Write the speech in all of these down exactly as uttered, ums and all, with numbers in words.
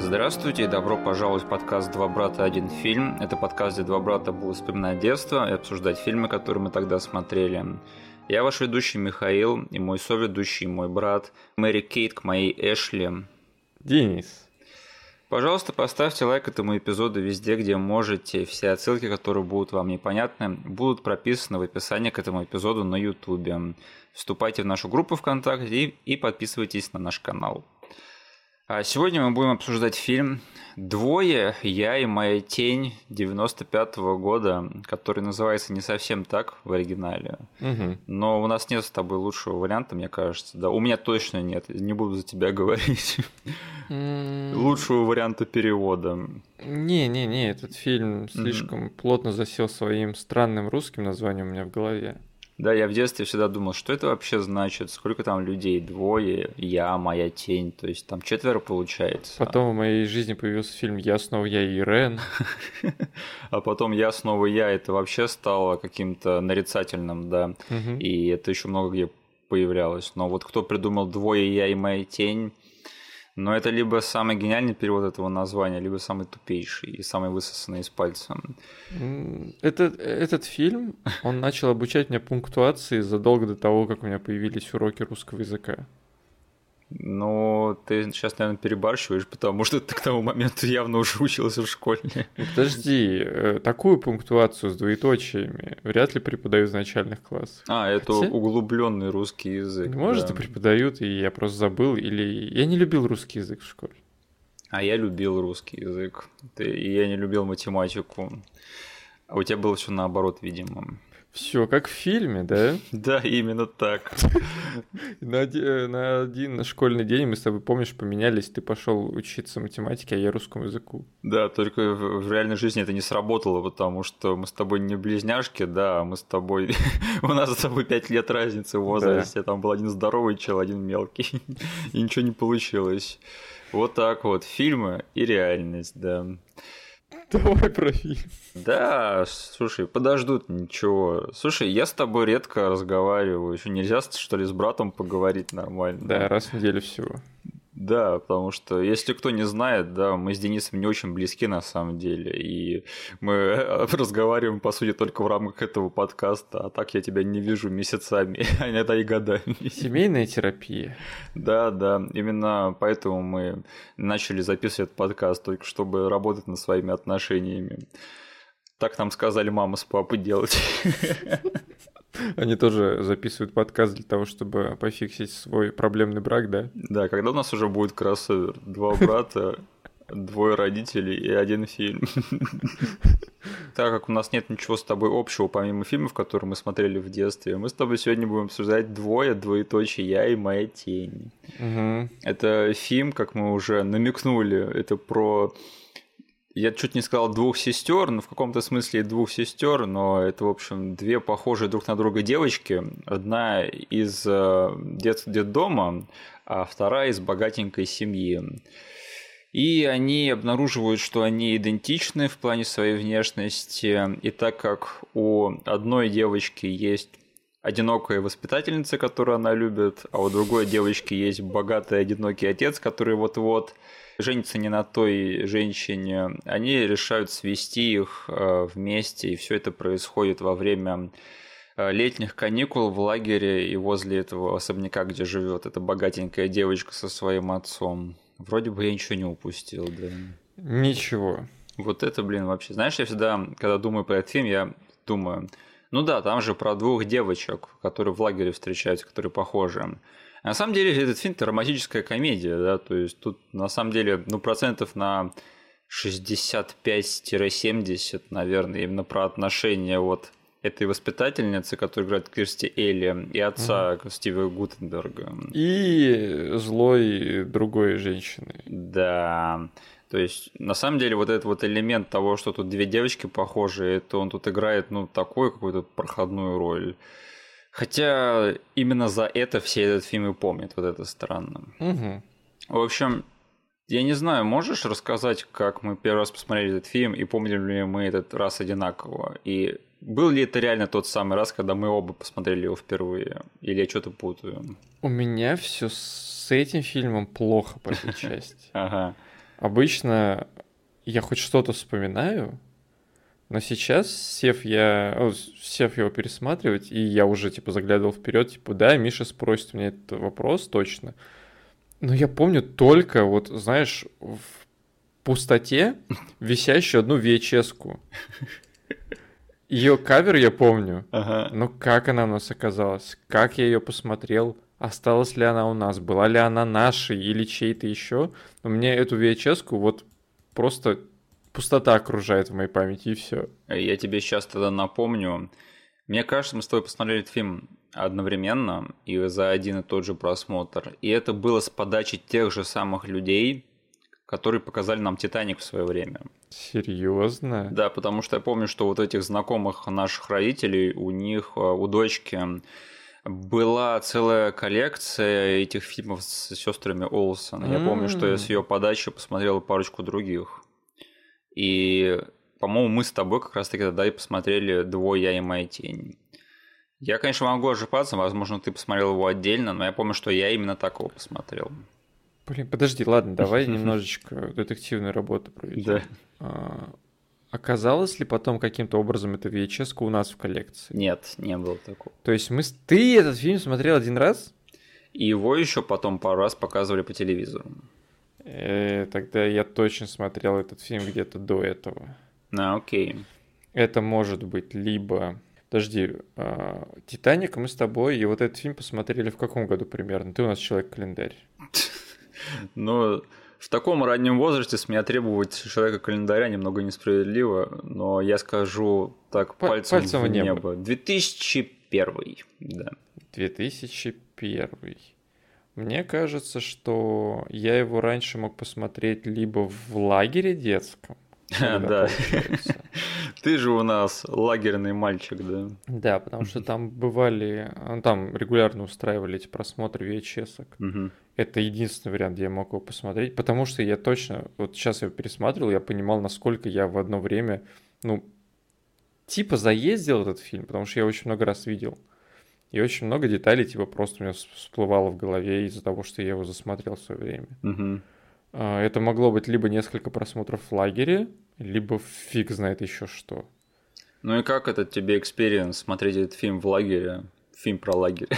Здравствуйте и добро пожаловать в подкаст «Два брата, один фильм». Это подкаст, где два брата будут вспоминать детство и обсуждать фильмы, которые мы тогда смотрели. Я ваш ведущий Михаил и мой соведущий, мой брат Мэри Кейт к моей Эшли. Денис. Пожалуйста, поставьте лайк этому эпизоду везде, где можете. Все отсылки, которые будут вам непонятны, будут прописаны в описании к этому эпизоду на Ютубе. Вступайте в нашу группу ВКонтакте и, и подписывайтесь на наш канал. А сегодня мы будем обсуждать фильм «Двое: Я и моя тень» девяносто пятого года, который называется не совсем так в оригинале. Угу. Но у нас нет с тобой лучшего варианта, мне кажется. Да, у меня точно нет, не буду за тебя говорить. Лучшего варианта перевода. Не-не-не, этот фильм слишком mm-hmm. плотно засел своим странным русским названием у меня в голове. Да, я в детстве всегда думал, что это вообще значит, сколько там людей, двое, я, моя тень, то есть там четверо получается. Потом в моей жизни появился фильм «Я снова я и Ирен». А потом «Я снова я» это вообще стало каким-то нарицательным, да, и это еще много где появлялось. Но вот кто придумал «Двое: Я и моя тень», но это либо самый гениальный перевод этого названия, либо самый тупейший и самый высосанный из пальца. Этот, этот фильм, он начал обучать меня пунктуации задолго до того, как у меня появились уроки русского языка. Ну, ты сейчас, наверное, перебарщиваешь, потому что ты к тому моменту явно уже учился в школе. Подожди, такую пунктуацию с двоеточиями вряд ли преподают в начальных классах. А, это Хотя... углубленный русский язык. Может, да. И преподают, и я просто забыл, или я не любил русский язык в школе. А я любил русский язык, и я не любил математику. А у тебя было все наоборот, видимо. Все, как в фильме, да? Да, именно так. На один, на один школьный день мы с тобой, помнишь, поменялись, ты пошел учиться математике, а я русскому языку. Да, только в, в реальной жизни это не сработало, потому что мы с тобой не близняшки, да, мы с тобой... У нас с тобой пять лет разницы в возрасте, да. Там был один здоровый чел, один мелкий, и ничего не получилось. Вот так вот, фильмы и реальность, да. Давай про фильм. Да, слушай, подождут, ничего. Слушай, я с тобой редко разговариваю. Еще нельзя, что ли, с братом поговорить нормально? Да, раз в неделю всего. Да, потому что, если кто не знает, да, мы с Денисом не очень близки на самом деле. И мы разговариваем, по сути, только в рамках этого подкаста. А так я тебя не вижу месяцами, а иногда и годами. Семейная терапия. Да, да. Именно поэтому мы начали записывать этот подкаст, только чтобы работать над своими отношениями. Так нам сказали мама с папой делать. Они тоже записывают подкаст для того, чтобы пофиксить свой проблемный брак, да? Да, когда у нас уже будет кроссовер? Два брата, двое родителей и один фильм. Так как у нас нет ничего с тобой общего, помимо фильмов, которые мы смотрели в детстве, мы с тобой сегодня будем обсуждать «Двое, двоеточие, я и моя тень». Это фильм, как мы уже намекнули, это про... Я чуть не сказал двух сестер, ну в каком-то смысле двух сестер, но это, в общем, две похожие друг на друга девочки. Одна из э, дет- детдома, а вторая из богатенькой семьи. И они обнаруживают, что они идентичны в плане своей внешности. И так как у одной девочки есть одинокая воспитательница, которую она любит, а у другой девочки есть богатый одинокий отец, который вот-вот... женятся не на той женщине, они решают свести их вместе, и все это происходит во время летних каникул в лагере и возле этого особняка, где живет эта богатенькая девочка со своим отцом. Вроде бы я ничего не упустил, да. Ничего. Вот это, блин, вообще. Знаешь, я всегда, когда думаю про этот фильм, я думаю, ну да, там же про двух девочек, которые в лагере встречаются, которые похожи. На самом деле, этот фильм – это романтическая комедия, да, то есть тут, на самом деле, ну, процентов на шестьдесят пять - семьдесят, наверное, именно про отношения вот этой воспитательницы, которая играет Кирсти Элли, и отца mm-hmm. Стива Гутенберга. И злой другой женщины. Да, то есть, на самом деле, вот этот вот элемент того, что тут две девочки похожие, то он тут играет, ну, такую какую-то проходную роль. Хотя именно за это все этот фильм и помнят, вот это странно. Угу. В общем, я не знаю, можешь рассказать, как мы первый раз посмотрели этот фильм и помним ли мы этот раз одинаково? И был ли это реально тот самый раз, когда мы оба посмотрели его впервые? Или я что-то путаю? У меня все с этим фильмом плохо по этой части. Ага. Обычно я хоть что-то вспоминаю, но сейчас, сев я, сев его пересматривать, и я уже, типа, заглядывал вперед, типа, да, Миша спросит мне этот вопрос точно. Но я помню только, вот, знаешь, в пустоте висящую одну ви эйч эс-ку. Ее кавер я помню, ага. Но как она у нас оказалась, как я ее посмотрел, осталась ли она у нас, была ли она нашей или чьей-то еще. Но мне эту ви эйч эс-ку вот просто пустота окружает в моей памяти, и все. Я тебе сейчас тогда напомню. Мне кажется, мы с тобой посмотрели этот фильм одновременно и за один и тот же просмотр. И это было с подачи тех же самых людей, которые показали нам «Титаник» в свое время. Серьезно? Да, потому что я помню, что вот этих знакомых наших родителей, у них, у дочки, была целая коллекция этих фильмов с сестрами Олсен. Я mm-hmm. помню, что я с ее подачи посмотрел парочку других. И, по-моему, мы с тобой как раз-таки тогда и посмотрели «Двое: Я и моя тень». Я, конечно, могу ошибаться, возможно, ты посмотрел его отдельно, но я помню, что я именно так его посмотрел. Блин, подожди, ладно, давай немножечко детективную работу проведем. Да. Оказалось ли потом каким-то образом эта ви эйч эс-ка у нас в коллекции? Нет, не было такого. То есть мы... ты этот фильм смотрел один раз? И его еще потом пару раз показывали по телевизору. Э, тогда я точно смотрел этот фильм где-то до этого. А, окей. Это может быть либо... Подожди, «Титаник» мы с тобой и вот этот фильм посмотрели в каком году примерно? Ты у нас человек-календарь. Ну, в таком раннем возрасте с меня требовать человека-календаря немного несправедливо, но я скажу так пальцем, пальцем в небо. две тысячи первый, да. две тысячи первый. Мне кажется, что я его раньше мог посмотреть либо в лагере детском. Да. Ты же у нас лагерный мальчик, да? Да, потому что там бывали... Там регулярно устраивали эти просмотры ви эйч эс-ок. Угу. Это единственный вариант, где я мог его посмотреть, потому что я точно... Вот сейчас я его пересматривал, я понимал, насколько я в одно время, ну, типа заездил этот фильм, потому что я его очень много раз видел. И очень много деталей, типа, просто у меня всплывало в голове из-за того, что я его засмотрел в свое время. Угу. Это могло быть либо несколько просмотров в лагере, либо фиг знает еще что. Ну и как этот тебе экспириенс смотреть этот фильм в лагере? Фильм про лагерь.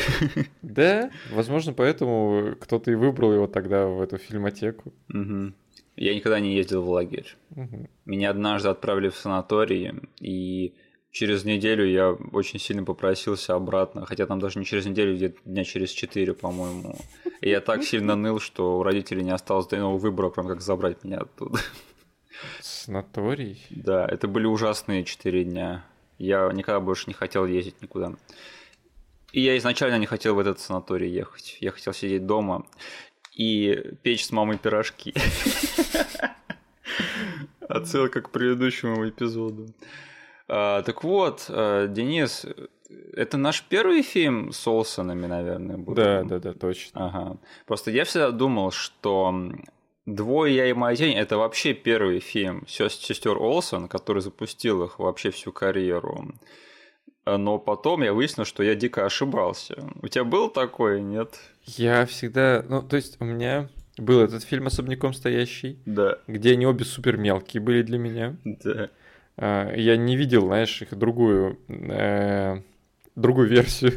Да, возможно, поэтому кто-то и выбрал его тогда в эту фильмотеку. Угу. Я никогда не ездил в лагерь. Угу. Меня однажды отправили в санаторий, и через неделю я очень сильно попросился обратно, хотя там даже не через неделю, где-то дня через четыре, по-моему. И я так сильно ныл, что у родителей не осталось иного выбора, кроме как забрать меня оттуда. Санаторий? Да, это были ужасные четыре дня. Я никогда больше не хотел ездить никуда. И я изначально не хотел в этот санаторий ехать. Я хотел сидеть дома и печь с мамой пирожки. Отсылка к предыдущему эпизоду. Так вот, Денис, это наш первый фильм с Олсенами, наверное, был. Да, да, да, точно. Ага. Просто я всегда думал, что... «Двое: Я и моя тень» — это вообще первый фильм сестер Олсен, который запустил их вообще всю карьеру. Но потом я выяснил, что я дико ошибался. У тебя был такой, нет? Я всегда... Ну, то есть у меня был этот фильм «Особняком стоящий», да. Где они обе супер мелкие были для меня. Да. Я не видел, знаешь, их другую... Э- другую версию,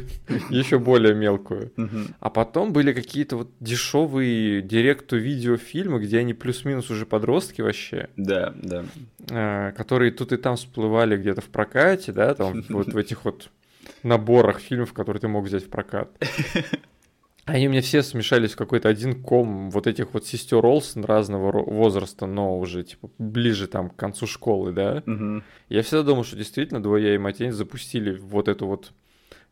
еще более мелкую. Uh-huh. А потом были какие-то вот дешевые директ-ту-видео фильмы, где они плюс-минус уже подростки вообще. Да, да. Э, которые тут и там всплывали где-то в прокате, да, там вот в этих вот наборах фильмов, которые ты мог взять в прокат. Они у меня все смешались в какой-то один ком вот этих вот сестер Олсен разного возраста, но уже типа ближе там к концу школы, да. Uh-huh. Я всегда думал, что действительно «Двое: Я и моя тень» запустили вот эту вот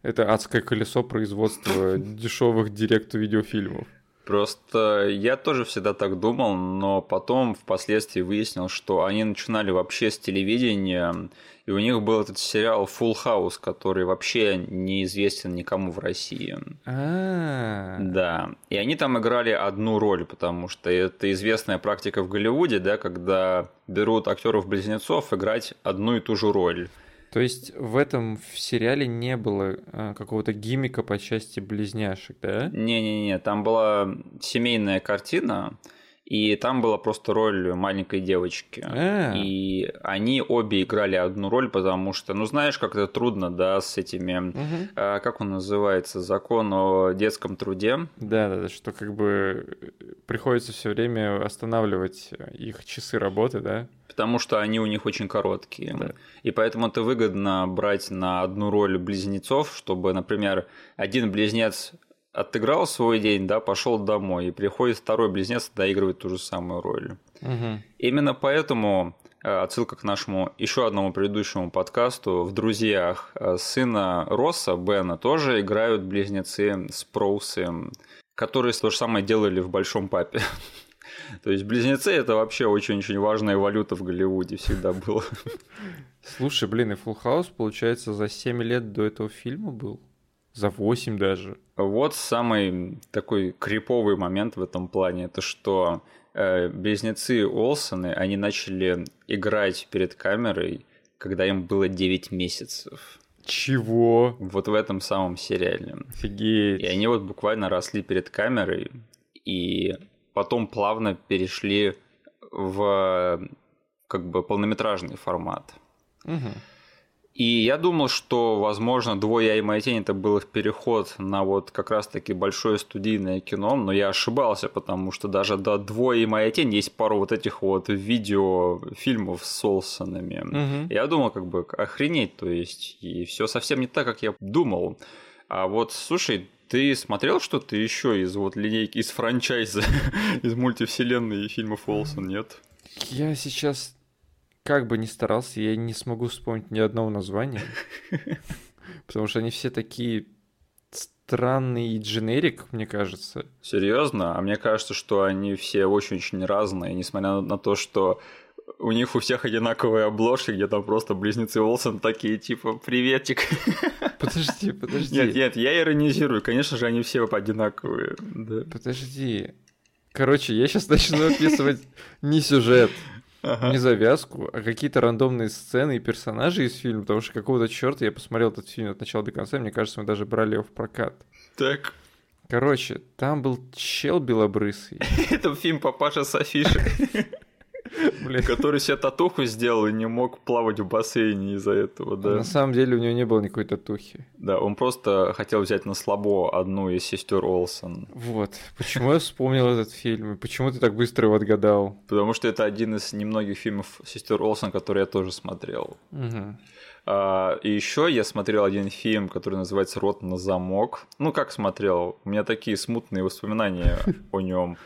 это адское колесо производства дешевых директ-видеофильмов. Просто я тоже всегда так думал, но потом впоследствии выяснил, что они начинали вообще с телевидения, и у них был этот сериал «Full House», который вообще неизвестен никому в России. А-а-а. Да, и они там играли одну роль, потому что это известная практика в Голливуде, да, когда берут актеров-близнецов играть одну и ту же роль. То есть в этом в сериале не было а, какого-то гиммика по части близняшек, да? Не-не-не, там была семейная картина, И там была просто роль маленькой девочки. А-а-а. И они обе играли одну роль, потому что, ну, знаешь, как-то трудно, да, с этими... Угу. А, как он называется? Закон о детском труде. Да-да-да, что как бы приходится все время останавливать их часы работы, да? Потому что они у них очень короткие. Да. И поэтому это выгодно брать на одну роль близнецов, чтобы, например, один близнец... отыграл свой день, да, пошел домой, и приходит второй близнец и доигрывает ту же самую роль. Угу. Именно поэтому отсылка к нашему еще одному предыдущему подкасту. В «Друзьях» сына Росса, Бена, тоже играют близнецы Спроусы, которые то же самое делали в «Большом папе». То есть близнецы — это вообще очень-очень важная валюта в Голливуде всегда была. Слушай, блин, и «Фулл Хаус», получается, за семь лет до этого фильма был? За восемь даже. Вот самый такой криповый момент в этом плане, это что э, близнецы Олсены, они начали играть перед камерой, когда им было девять месяцев. Чего? Вот в этом самом сериале. Офигеть. И они вот буквально росли перед камерой, и потом плавно перешли в как бы полнометражный формат. Угу. И я думал, что, возможно, «Двое: Я и моя тень» это был их переход на вот как раз-таки большое студийное кино, но я ошибался, потому что даже до «Двое: И моя тень» есть пару вот этих вот видеофильмов с Олсенами. Угу. Я думал, как бы, охренеть, то есть, и все совсем не так, как я думал. А вот, слушай, ты смотрел что-то еще из вот линейки, из франчайза, из мультивселенной и фильмов Олсен, нет? Я сейчас... Как бы ни старался, я не смогу вспомнить ни одного названия, потому что они все такие странные, дженерик, мне кажется. Серьезно? А мне кажется, что они все очень-очень разные, несмотря на то, что у них у всех одинаковые обложки, где там просто близнецы Олсен такие, типа, приветик. Подожди, подожди. Нет, нет, я иронизирую, конечно же, они все одинаковые. Да. Подожди. Короче, я сейчас начну описывать не сюжет. Ага. Не завязку, а какие-то рандомные сцены и персонажи из фильма, потому что какого-то черта я посмотрел этот фильм от начала до конца, мне кажется, мы даже брали его в прокат. Так. Короче, там был чел белобрысый. Это фильм «Папаша с афишей», который себе татуху сделал и не мог плавать в бассейне из-за этого, да. На самом деле у него не было никакой татухи. Да, он просто хотел взять на слабо одну из сестер Олсен. Вот. Почему я вспомнил этот фильм? И почему ты так быстро его отгадал? Потому что это один из немногих фильмов сестер Олсен, которые я тоже смотрел. Угу. А, и еще я смотрел один фильм, который называется «Рот на замок». Ну, как смотрел? У меня такие смутные воспоминания о нем.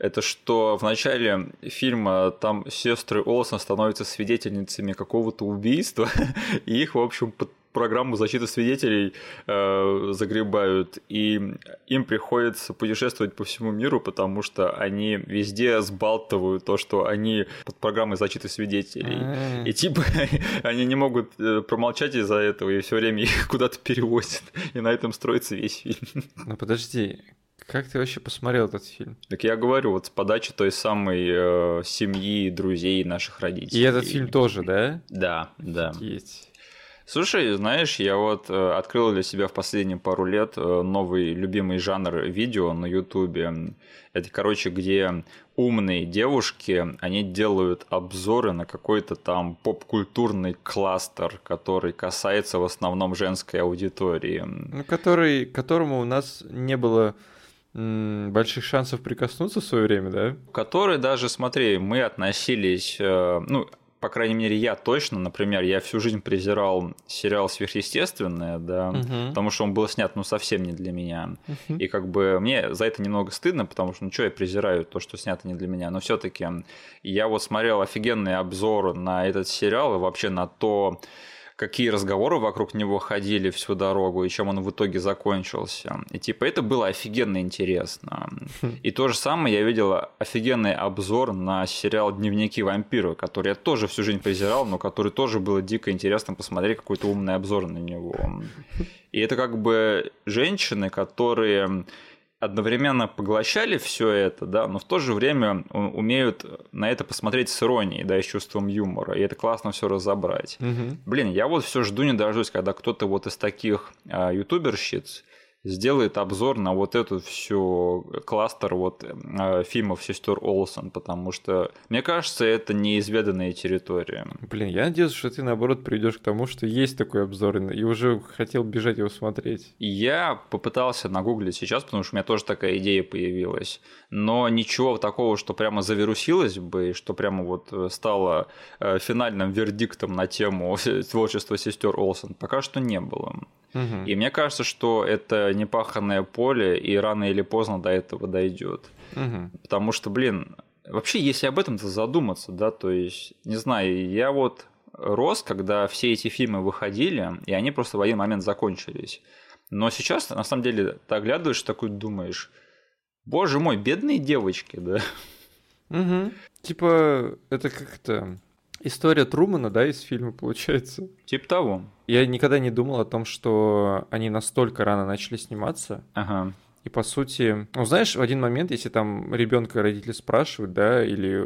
Это что в начале фильма там сестры Олсен становятся свидетельницами какого-то убийства, и их, в общем, под программу защиты свидетелей э, загребают, и им приходится путешествовать по всему миру, потому что они везде сбалтывают то, что они под программой защиты свидетелей. А-а-а. И типа они не могут промолчать из-за этого, и все время их куда-то перевозят, и на этом строится весь фильм. Ну подожди. Как ты вообще посмотрел этот фильм? Так я говорю, вот с подачи той самой э, семьи, друзей наших родителей. И этот фильм тоже, да? Да, да. Есть. Слушай, знаешь, я вот э, открыл для себя в последние пару лет э, новый любимый жанр видео на Ютубе. Это, короче, где умные девушки, они делают обзоры на какой-то там поп-культурный кластер, который касается в основном женской аудитории. Ну, который, которому у нас не было... больших шансов прикоснуться в свое время, да? Которые даже, смотри, мы относились, ну, по крайней мере, я точно, например, я всю жизнь презирал сериал «Сверхъестественное», да, uh-huh. потому что он был снят, ну, совсем не для меня. Uh-huh. И как бы мне за это немного стыдно, потому что, ну, что я презираю то, что снято не для меня, но все-таки я вот смотрел офигенный обзор на этот сериал и вообще на то, какие разговоры вокруг него ходили всю дорогу, и чем он в итоге закончился. И типа это было офигенно интересно. И то же самое я видел офигенный обзор на сериал «Дневники вампира», который я тоже всю жизнь презирал, но который тоже было дико интересно посмотреть какой-то умный обзор на него. И это как бы женщины, которые... одновременно поглощали все это, да, но в то же время умеют на это посмотреть с иронией, да, и с чувством юмора, и это классно все разобрать. Угу. Блин, я вот все жду не дождусь, когда кто-то вот из таких а, ютуберщиц сделает обзор на вот эту всю кластер вот, э, фильмов сестер Олсен, потому что, мне кажется, это неизведанные территории. Блин, я надеюсь, что ты, наоборот, приведешь к тому, что есть такой обзор, и уже хотел бежать его смотреть. Я попытался нагуглить сейчас, потому что у меня тоже такая идея появилась, но ничего такого, что прямо завирусилось бы, и что прямо вот стало э, финальным вердиктом на тему творчества сестер Олсен, пока что не было. Угу. И мне кажется, что это непаханное поле, и рано или поздно до этого дойдет. Угу. Потому что, блин, вообще, если об этом-то задуматься, да, то есть, не знаю, я вот рос, когда все эти фильмы выходили, и они просто в один момент закончились. Но сейчас, на самом деле, ты оглядываешься, такой думаешь, боже мой, бедные девочки, да. Угу. Типа, это как-то... История Трумана, да, из фильма получается? Типа того. Я никогда не думал о том, что они настолько рано начали сниматься. Ага. И по сути, ну знаешь, в один момент, если там ребенка родители спрашивают, да, или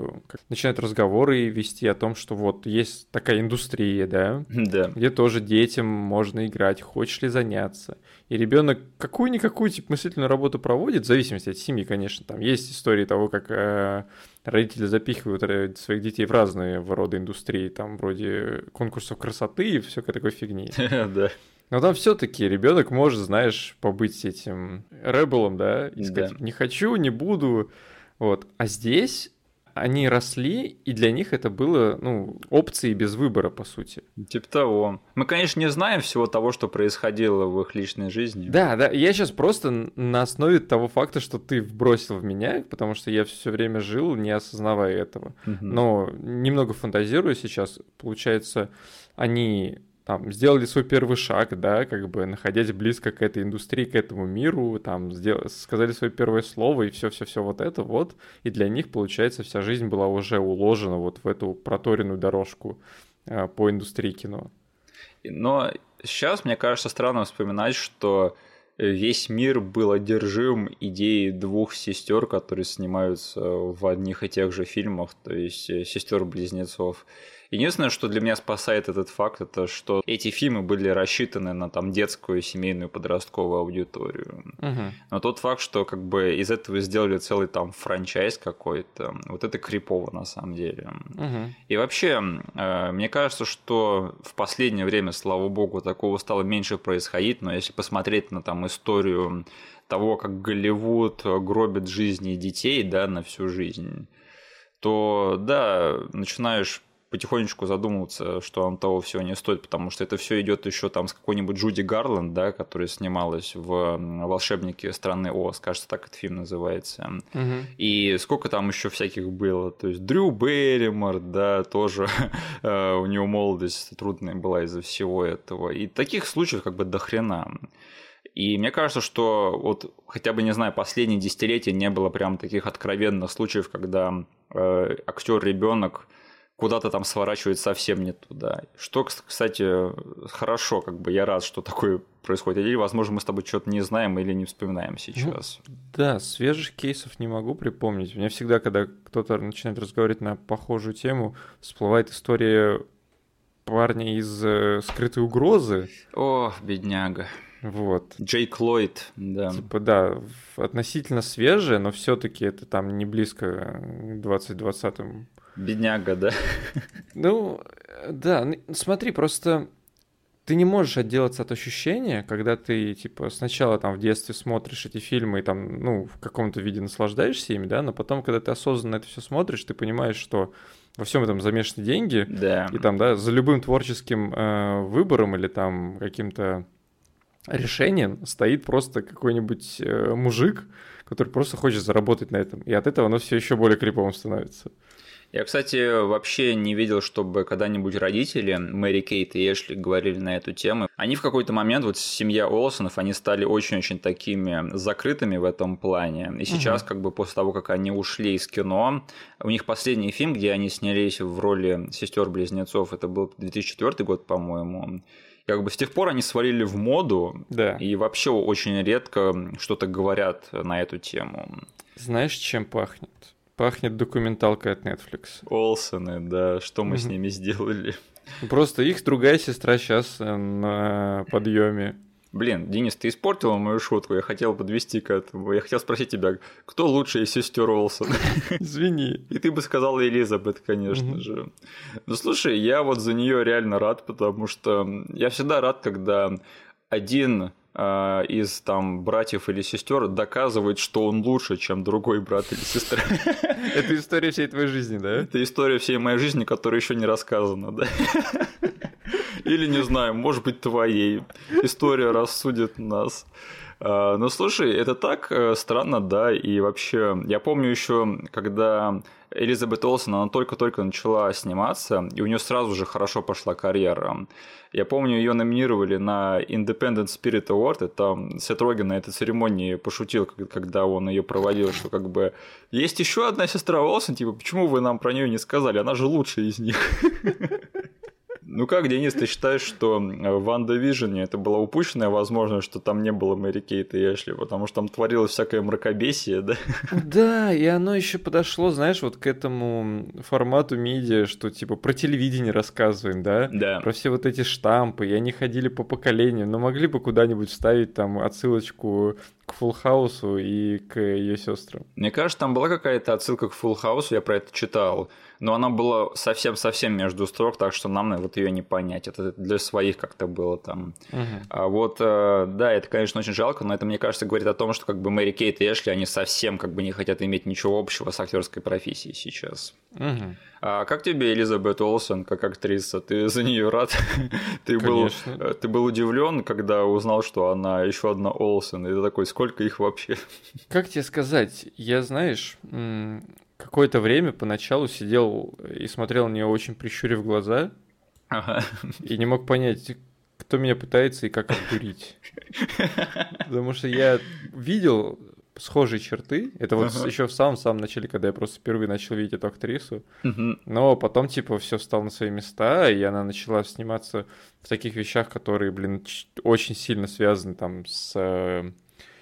начинают разговоры вести о том, что вот есть такая индустрия, да, да, где тоже детям можно играть, хочешь ли заняться. И ребенок какую-никакую типа мыслительную работу проводит, в зависимости от семьи, конечно, там есть истории того, как э, родители запихивают своих детей в разные роды индустрии, там вроде конкурсов красоты и всякой такой фигни. Да. Но там все-таки ребенок может, знаешь, побыть этим ребелом, да, и сказать, да, не хочу, не буду. Вот. А здесь они росли, и для них это было, ну, опцией без выбора, по сути. Типа того. Мы, конечно, не знаем всего того, что происходило в их личной жизни. Да, да. Я сейчас просто на основе того факта, что ты вбросил в меня, потому что я все время жил, не осознавая этого. Угу. Но немного фантазирую сейчас. Получается, они... Там, сделали свой первый шаг, да, как бы находясь близко к этой индустрии, к этому миру, там, сделали, сказали свое первое слово и все-все-все вот это вот. И для них, получается, вся жизнь была уже уложена вот в эту проторенную дорожку э, по индустрии кино. Но сейчас, мне кажется, странно вспоминать, что весь мир был одержим идеей двух сестер, которые снимаются в одних и тех же фильмах, то есть сестер-близнецов. Единственное, что для меня спасает этот факт, это что эти фильмы были рассчитаны на там детскую, семейную, подростковую аудиторию. Угу. Но тот факт, что как бы из этого сделали целый там франчайз какой-то, вот это крипово на самом деле. Угу. И вообще, мне кажется, что в последнее время, слава богу, такого стало меньше происходить, но если посмотреть на там историю того, как Голливуд гробит жизни детей, да, на всю жизнь, то, да, начинаешь потихонечку задумываться, что он того всего не стоит, потому что это все идет еще там с какой-нибудь Джуди Гарленд, да, которая снималась в «Волшебнике страны Оз», кажется, так этот фильм называется. Uh-huh. И сколько там еще всяких было, то есть Дрю Бэрримор, да, тоже у него молодость трудная была из-за всего этого. И таких случаев как бы до хрена. И мне кажется, что вот хотя бы, не знаю, последние десятилетия не было прям таких откровенных случаев, когда э, актер-ребенок куда-то там сворачивает совсем не туда. Что, кстати, хорошо, как бы я рад, что такое происходит. Или, возможно, мы с тобой что-то не знаем или не вспоминаем сейчас. Ну, да, свежих кейсов не могу припомнить. У меня всегда, когда кто-то начинает разговаривать на похожую тему, всплывает история парня из э, «Скрытой угрозы». О, бедняга. Вот. Джей Клойд, да. Типа, да, относительно свежее, но все-таки это там не близко к двадцать двадцатому. Бедняга, да? Ну, да. Смотри, просто ты не можешь отделаться от ощущения, когда ты, типа, сначала там в детстве смотришь эти фильмы и там, ну, в каком-то виде наслаждаешься ими, да, но потом, когда ты осознанно это все смотришь, ты понимаешь, что во всем этом замешаны деньги, да. И там, да, за любым творческим э, выбором или там каким-то решением стоит просто какой-нибудь э, мужик, который просто хочет заработать на этом. И от этого оно все еще более криповым становится. Я, кстати, вообще не видел, чтобы когда-нибудь родители Мэри Кейт и Эшли говорили на эту тему. Они в какой-то момент, вот семья Олсенов, они стали очень-очень такими закрытыми в этом плане. И сейчас, угу, как бы после того, как они ушли из кино, у них последний фильм, где они снялись в роли сестер-близнецов, это был две тысячи четвёртый год, по-моему. Как бы с тех пор они свалили в моду, да, и вообще очень редко что-то говорят на эту тему. Знаешь, чем пахнет? Пахнет документалкой от Netflix. Олсены, да, что мы mm-hmm. с ними сделали. Просто их другая сестра сейчас на подъеме. Блин, Денис, ты испортила мою шутку, я хотел подвести к этому. Я хотел спросить тебя, кто лучше из сестер Олсен? Извини. И ты бы сказала Элизабет, конечно же. Ну, слушай, я вот за нее реально рад, потому что я всегда рад, когда один из там братьев или сестер доказывает, что он лучше, чем другой брат или сестра. Это история всей твоей жизни, да? Это история всей моей жизни, которая еще не рассказана, да? Или, не знаю, может быть, твоей. История рассудит нас. Ну, слушай, это так странно, да, и вообще, я помню еще, когда Элизабет Олсен, она только-только начала сниматься, и у нее сразу же хорошо пошла карьера. Я помню, ее номинировали на Independent Spirit Award, это Сет Роген на этой церемонии пошутил, когда он ее проводил, что как бы есть еще одна сестра Олсен, типа, почему вы нам про нее не сказали, она же лучшая из них. Ну как, Денис, ты считаешь, что в «Ванда Вижне» это была упущенная возможность, что там не было Мэри Кейт и Эшли, потому что там творилось всякое мракобесие, да? Да, и оно еще подошло, знаешь, вот к этому формату медиа, что типа про телевидение рассказываем, да? Да. Про все вот эти штампы, и они ходили по поколению, но могли бы куда-нибудь вставить там отсылочку к Full House и к ее сестрам. Мне кажется, там была какая-то отсылка к Full House, я про это читал, но она была совсем-совсем между строк, так что нам вот ее не понять. Это для своих как-то было там. Uh-huh. А вот, да, это, конечно, очень жалко, но это, мне кажется, говорит о том, что как бы Мэри Кейт и Эшли, они совсем как бы не хотят иметь ничего общего с актерской профессией сейчас. Uh-huh. А как тебе Элизабет Олсен как актриса? Ты за нее рад? ты, был, ты был удивлен, когда узнал, что она еще одна Олсен, и ты такой, сколько их вообще? Как тебе сказать? Я, знаешь, какое-то время поначалу сидел и смотрел на нее очень прищурив глаза, ага. И не мог понять, кто меня пытается и как обдурить. Потому что я видел схожие черты. Это вот ага. еще в самом-самом начале, когда я просто впервые начал видеть эту актрису. Угу. Но потом, типа, все встало на свои места, и она начала сниматься в таких вещах, которые, блин, очень сильно связаны там с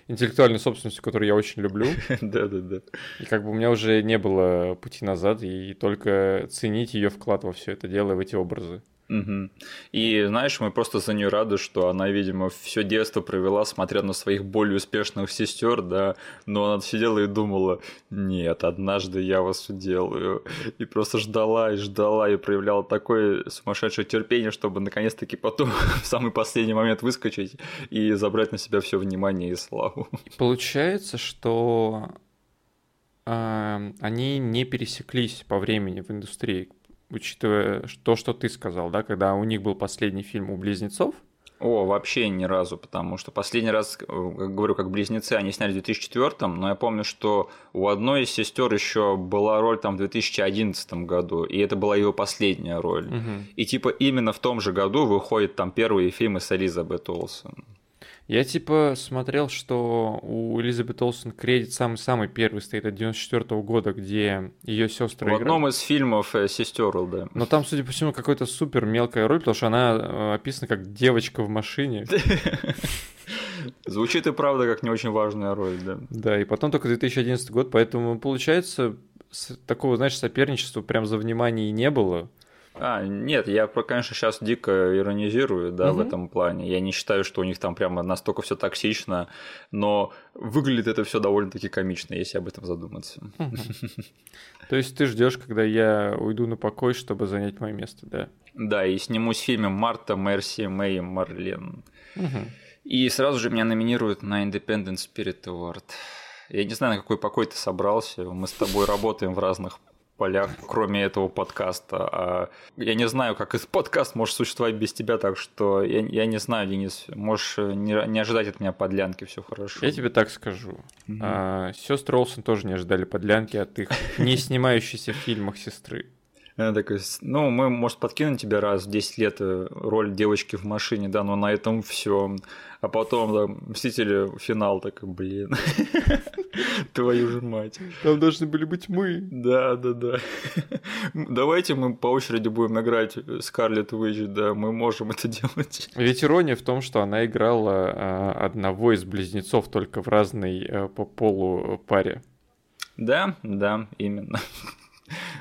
интеллектуальной собственностью, которую я очень люблю. Да-да-да. И как бы у меня уже не было пути назад, и только ценить ее вклад во все это дело, в эти образы. Угу. И знаешь, мы просто за нее рады, что она, видимо, все детство провела, смотря на своих более успешных сестер, да, но она сидела и думала: нет, однажды я вас уделаю. И просто ждала и ждала, и проявляла такое сумасшедшее терпение, чтобы наконец-таки потом в самый последний момент выскочить и забрать на себя все внимание и славу. Получается, что э, они не пересеклись по времени в индустрии. Учитывая то, что ты сказал, да, когда у них был последний фильм у близнецов. О, вообще ни разу, потому что последний раз, говорю, как близнецы, они сняли в две тысячи четвёртом, но я помню, что у одной из сестер еще была роль там в две тысячи одиннадцатом году, и это была ее последняя роль. Угу. И типа именно в том же году выходят там первые фильмы с Элизабет Олсен. Я типа смотрел, что у Элизабет Олсен кредит самый-самый первый стоит от девяносто четвёртого года, где ее сестры. В одном играют. Из фильмов э, сестер, да. Но там, судя по всему, какая-то супер мелкая роль, потому что она описана как девочка в машине. Звучит и правда как не очень важная роль, да. Да, и потом только две тысячи одиннадцатый год, поэтому получается такого, знаешь, соперничества прям за внимание и не было. А, нет, я, конечно, сейчас дико иронизирую, да, угу. в этом плане. Я не считаю, что у них там прямо настолько все токсично, но выглядит это все довольно-таки комично, если об этом задуматься. Угу. То есть ты ждешь, когда я уйду на покой, чтобы занять мое место, да? Да, и снимусь в фильме «Марта, Мерси, Мэй, Марлен». Угу. И сразу же меня номинируют на Independent Spirit Award. Я не знаю, на какой покой ты собрался, мы с тобой работаем в разных полях, кроме этого подкаста. А я не знаю, как этот подкаст может существовать без тебя, так что я, я не знаю, Денис, можешь не, не ожидать от меня подлянки, все хорошо. Я тебе так скажу. Mm-hmm. А, сестры Олсен тоже не ожидали подлянки от их не снимающейся в фильмах сестры. Она такая, ну, мы, может, подкинем тебе раз в десять лет роль девочки в машине, да, но на этом все. А потом, да, «Мстители», финал, такой, блин, твою же мать. Там должны были быть мы. Да, да, да. Давайте мы по очереди будем играть Скарлетт Уитч, да, мы можем это делать. Ведь ирония в том, что она играла одного из близнецов только в разной по полу паре. Да, да, именно.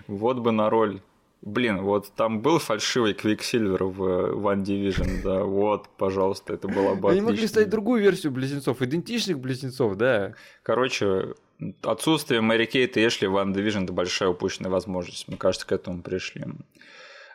Вот бы на роль Блин, вот там был фальшивый Квиксильвер в One Division, да, вот, пожалуйста, это было бы отлично. Они могли ставить другую версию близнецов, идентичных близнецов, да. Короче, отсутствие Мэри Кейт и Эшли в One Division – это большая упущенная возможность, мне кажется, к этому пришли.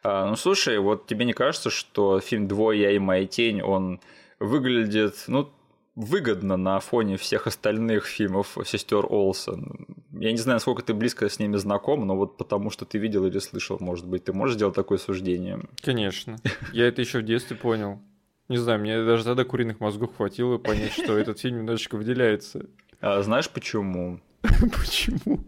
А, ну, слушай, вот тебе не кажется, что фильм «Двое: Я и моя тень», он выглядит, ну, выгодно на фоне всех остальных фильмов сестер Олсен? Я не знаю, насколько ты близко с ними знаком, но вот потому что ты видел или слышал, может быть, ты можешь сделать такое суждение? Конечно. Я это еще в детстве понял. Не знаю, мне даже тогда куриных мозгов хватило понять, что этот фильм немножечко выделяется. А знаешь почему? Почему?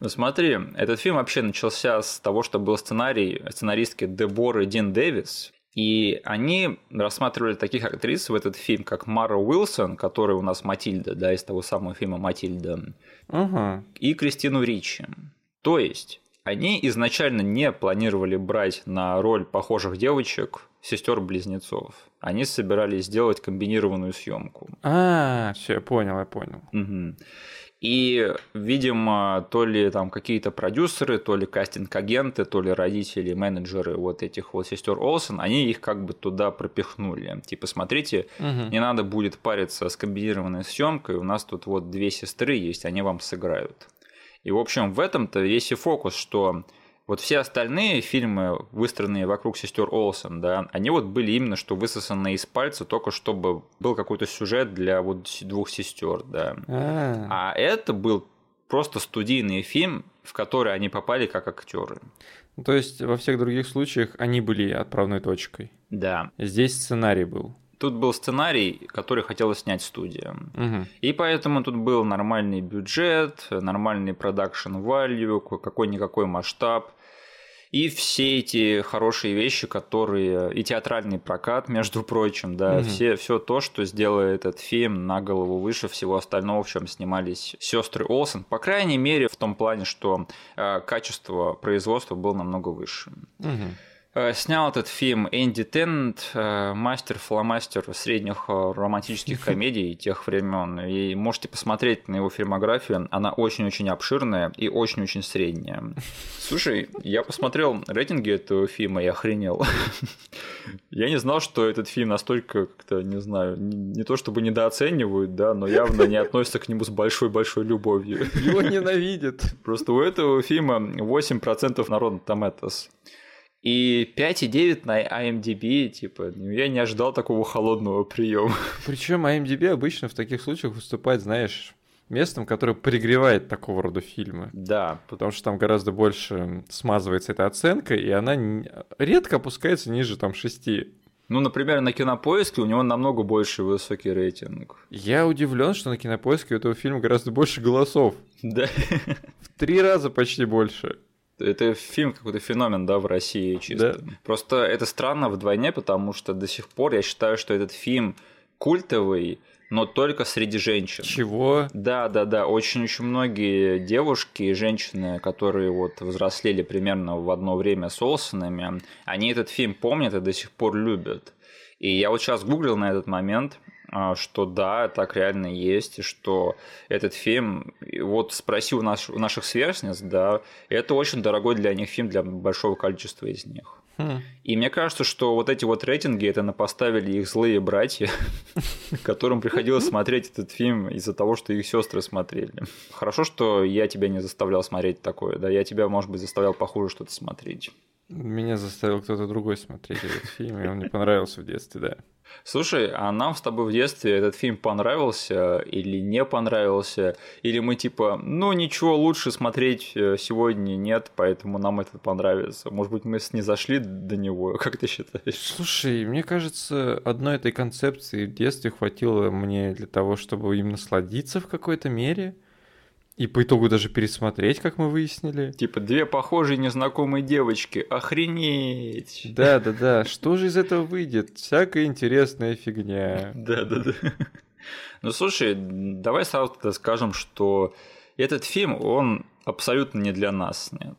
Ну смотри, этот фильм вообще начался с того, что был сценарий сценаристки Деборы Дин Дэвис. И они рассматривали таких актрис в этот фильм, как Мара Уилсон, которая у нас Матильда, да, из того самого фильма «Матильда», uh-huh. и Кристину Ричи. То есть они изначально не планировали брать на роль похожих девочек сестер-близнецов. Они собирались сделать комбинированную съемку. А, все, я понял, я понял. Угу. И, видимо, то ли там какие-то продюсеры, то ли кастинг-агенты, то ли родители, менеджеры вот этих вот сестер Олсен, они их как бы туда пропихнули. Типа, смотрите, угу. не надо будет париться с комбинированной съемкой, у нас тут вот две сестры есть, они вам сыграют. И, в общем, в этом-то весь и фокус, что вот все остальные фильмы, выстроенные вокруг сестер Олсен, да, они вот были именно что высосаны из пальца, только чтобы был какой-то сюжет для вот двух сестер, да. А это был просто студийный фильм, в который они попали как актеры. То есть во всех других случаях они были отправной точкой. Да. Здесь сценарий был. Тут был сценарий, который хотела снять студия. Угу. И поэтому тут был нормальный бюджет, нормальный продакшн валью, какой-никакой масштаб. И все эти хорошие вещи, которые... И театральный прокат, между прочим, да. Угу. Все, все то, что сделает этот фильм на голову выше всего остального, в чем снимались сестры Олсен. По крайней мере, в том плане, что э, качество производства было намного выше. Угу. Снял этот фильм Энди Теннант, мастер-фломастер средних романтических комедий тех времен. И можете посмотреть на его фильмографию. Она очень-очень обширная и очень-очень средняя. Слушай, я посмотрел рейтинги этого фильма и охренел. Я не знал, что этот фильм настолько как-то, не знаю, не то чтобы недооценивают, да, но явно не относятся к нему с большой-большой любовью. Его ненавидят. Просто у этого фильма восемь процентов на Rotten Tomatoes. И пять и девять на IMDb, типа, я не ожидал такого холодного приема. Причем IMDb обычно в таких случаях выступает, знаешь, местом, которое пригревает такого рода фильмы. Да. Потому что там гораздо больше смазывается эта оценка, и она редко опускается ниже там шести. Ну, например, на Кинопоиске у него намного больше высокий рейтинг. Я удивлен, что на Кинопоиске у этого фильма гораздо больше голосов. Да. В три раза почти больше. Это фильм какой-то феномен, да, в России чисто. Да. Просто это странно вдвойне, потому что до сих пор я считаю, что этот фильм культовый, но только среди женщин. Чего? Да, да, да. Очень-очень многие девушки и женщины, которые вот взрослели примерно в одно время с Олсенами, они этот фильм помнят и до сих пор любят. И я вот сейчас гуглил на этот момент, что да, так реально есть, и что этот фильм, вот спроси у, нас, у наших сверстниц, да, это очень дорогой для них фильм, для большого количества из них. Хм. И мне кажется, что вот эти вот рейтинги, это напоставили их злые братья, которым приходилось смотреть этот фильм из-за того, что их сестры смотрели. Хорошо, что я тебя не заставлял смотреть такое, да, я тебя, может быть, заставлял похуже что-то смотреть. Меня заставил кто-то другой смотреть этот фильм, и он мне понравился в детстве, да. Слушай, а нам с тобой в детстве этот фильм понравился или не понравился? Или мы типа, ну ничего лучше смотреть сегодня нет, поэтому нам это понравится. Может быть, мы снизошли до него, как ты считаешь? Слушай, мне кажется, одной этой концепции в детстве хватило мне для того, чтобы им насладиться в какой-то мере. И по итогу даже пересмотреть, как мы выяснили. Типа, две похожие незнакомые девочки. Охренеть! Да-да-да, что же из этого выйдет? Всякая интересная фигня. Да-да-да. Ну, слушай, давай сразу скажем, что этот фильм, он абсолютно не для нас, нет.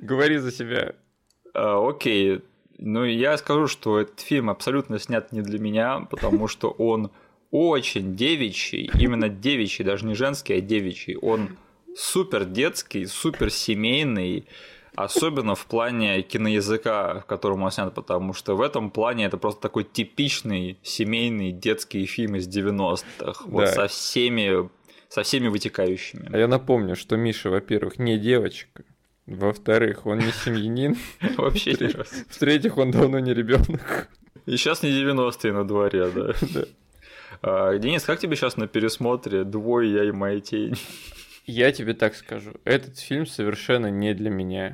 Говори за себя. Окей, ну я скажу, что этот фильм абсолютно снят не для меня, потому что он... очень девичий, именно девичий, даже не женский, а девичий. Он супер детский, супер семейный. Особенно в плане киноязыка, в котором он снят, потому что в этом плане это просто такой типичный семейный детский фильм из девяностых. Вот да. со всеми, со всеми вытекающими. А я напомню, что Миша, во-первых, не девочка. Во-вторых, он не семьянин. Вообще не раз. В-третьих, он давно не ребенок. И сейчас не девяностые на дворе, да. Денис, как тебе сейчас на пересмотре «Двое: Я и моя тень»? Я тебе так скажу, этот фильм совершенно не для меня.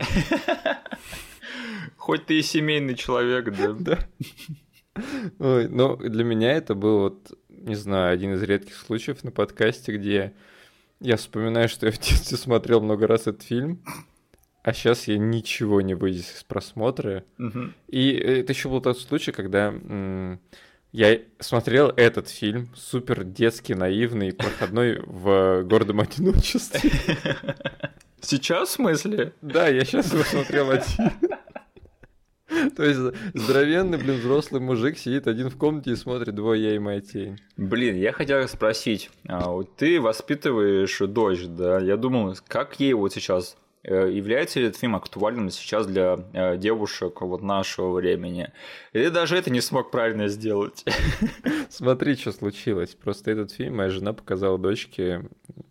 Хоть ты и семейный человек, да? Да. Ой, но для меня это был, вот, не знаю, один из редких случаев на подкасте, где я вспоминаю, что я в детстве смотрел много раз этот фильм, а сейчас я ничего не вынес из просмотра. Угу. И это еще был тот случай, когда м- я смотрел этот фильм, супер детский, наивный, проходной в гордом одиночестве. Сейчас в смысле? Да, я сейчас его смотрел один. То есть здоровенный, блин, взрослый мужик сидит один в комнате и смотрит «Двое: Я и моя тень». Блин, я хотел спросить, ты воспитываешь дочь, да? Я думал, как ей вот сейчас... Является ли этот фильм актуальным сейчас для девушек вот нашего времени? Или даже это не смог правильно сделать? Смотри, что случилось. Просто этот фильм моя жена показала дочке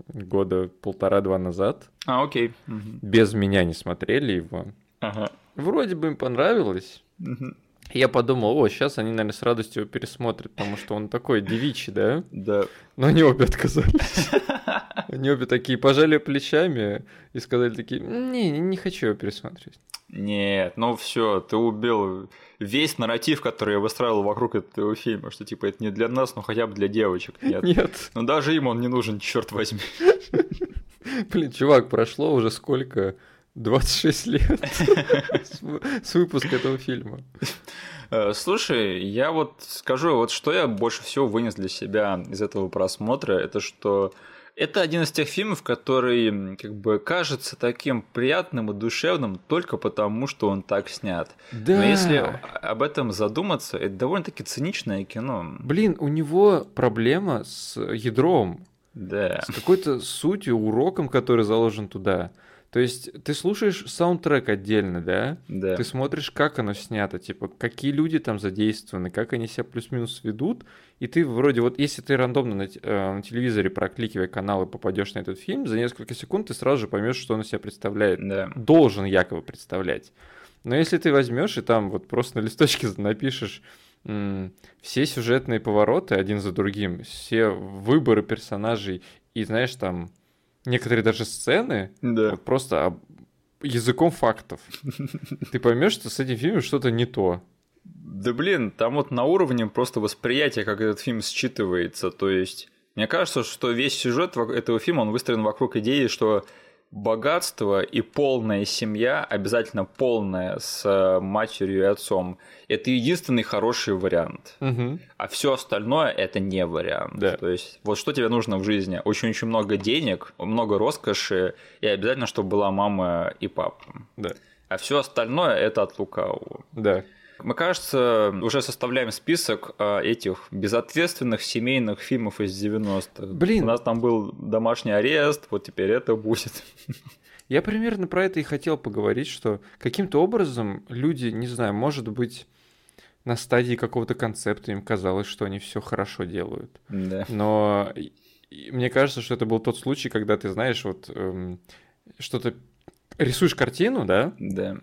года полтора-два назад. А, окей. Без меня не смотрели его. Ага. Вроде бы им понравилось. Угу. Я подумал, о, сейчас они, наверное, с радостью его пересмотрят, потому что он такой девичий, да? Да. Но они обе отказались. Они обе такие пожали плечами и сказали такие, не, не хочу его пересмотреть. Нет, ну все, ты убил весь нарратив, который я выстраивал вокруг этого фильма, что типа это не для нас, но хотя бы для девочек. Нет. Нет. Но даже им он не нужен, черт возьми. Блин, чувак, прошло уже сколько... двадцать шесть лет с выпуска этого фильма. Слушай, я вот скажу, вот что я больше всего вынес для себя из этого просмотра, это что это один из тех фильмов, который как бы кажется таким приятным и душевным только потому, что он так снят. Да. Но если об этом задуматься, это довольно-таки циничное кино. Блин, у него проблема с ядром, да. С какой-то сутью, уроком, который заложен туда. То есть ты слушаешь саундтрек отдельно, да? Да. Ты смотришь, как оно снято, типа, какие люди там задействованы, как они себя плюс-минус ведут. И ты вроде вот, если ты рандомно на, э, на телевизоре, прокликивая каналы, попадешь на этот фильм, за несколько секунд ты сразу же поймешь, что он из себя представляет. Да. Должен якобы представлять. Но если ты возьмешь и там вот просто на листочке напишешь м- все сюжетные повороты один за другим, все выборы персонажей и, знаешь, там... Некоторые даже сцены, да. Вот просто об... языком фактов. Ты поймешь, что с этим фильмом что-то не то. Да блин, там вот на уровне просто восприятия, как этот фильм считывается. То есть, мне кажется, что весь сюжет этого фильма, он выстроен вокруг идеи, что богатство и полная семья, обязательно полная, с матерью и отцом, это единственный хороший вариант. Угу. А все остальное это не вариант. Да. То есть, вот что тебе нужно в жизни? Очень-очень много денег, много роскоши, и обязательно, чтобы была мама и папа. Да. А все остальное это от лукавого. Да. Мы, кажется, уже составляем список этих безответственных семейных фильмов из девяностых. Блин. У нас там был «Домашний арест», вот теперь это будет. Я примерно про это и хотел поговорить, что каким-то образом люди, не знаю, может быть, на стадии какого-то концепта им казалось, что они все хорошо делают. Да. Но мне кажется, что это был тот случай, когда ты, знаешь, вот эм, что-то... Рисуешь картину, да? Да.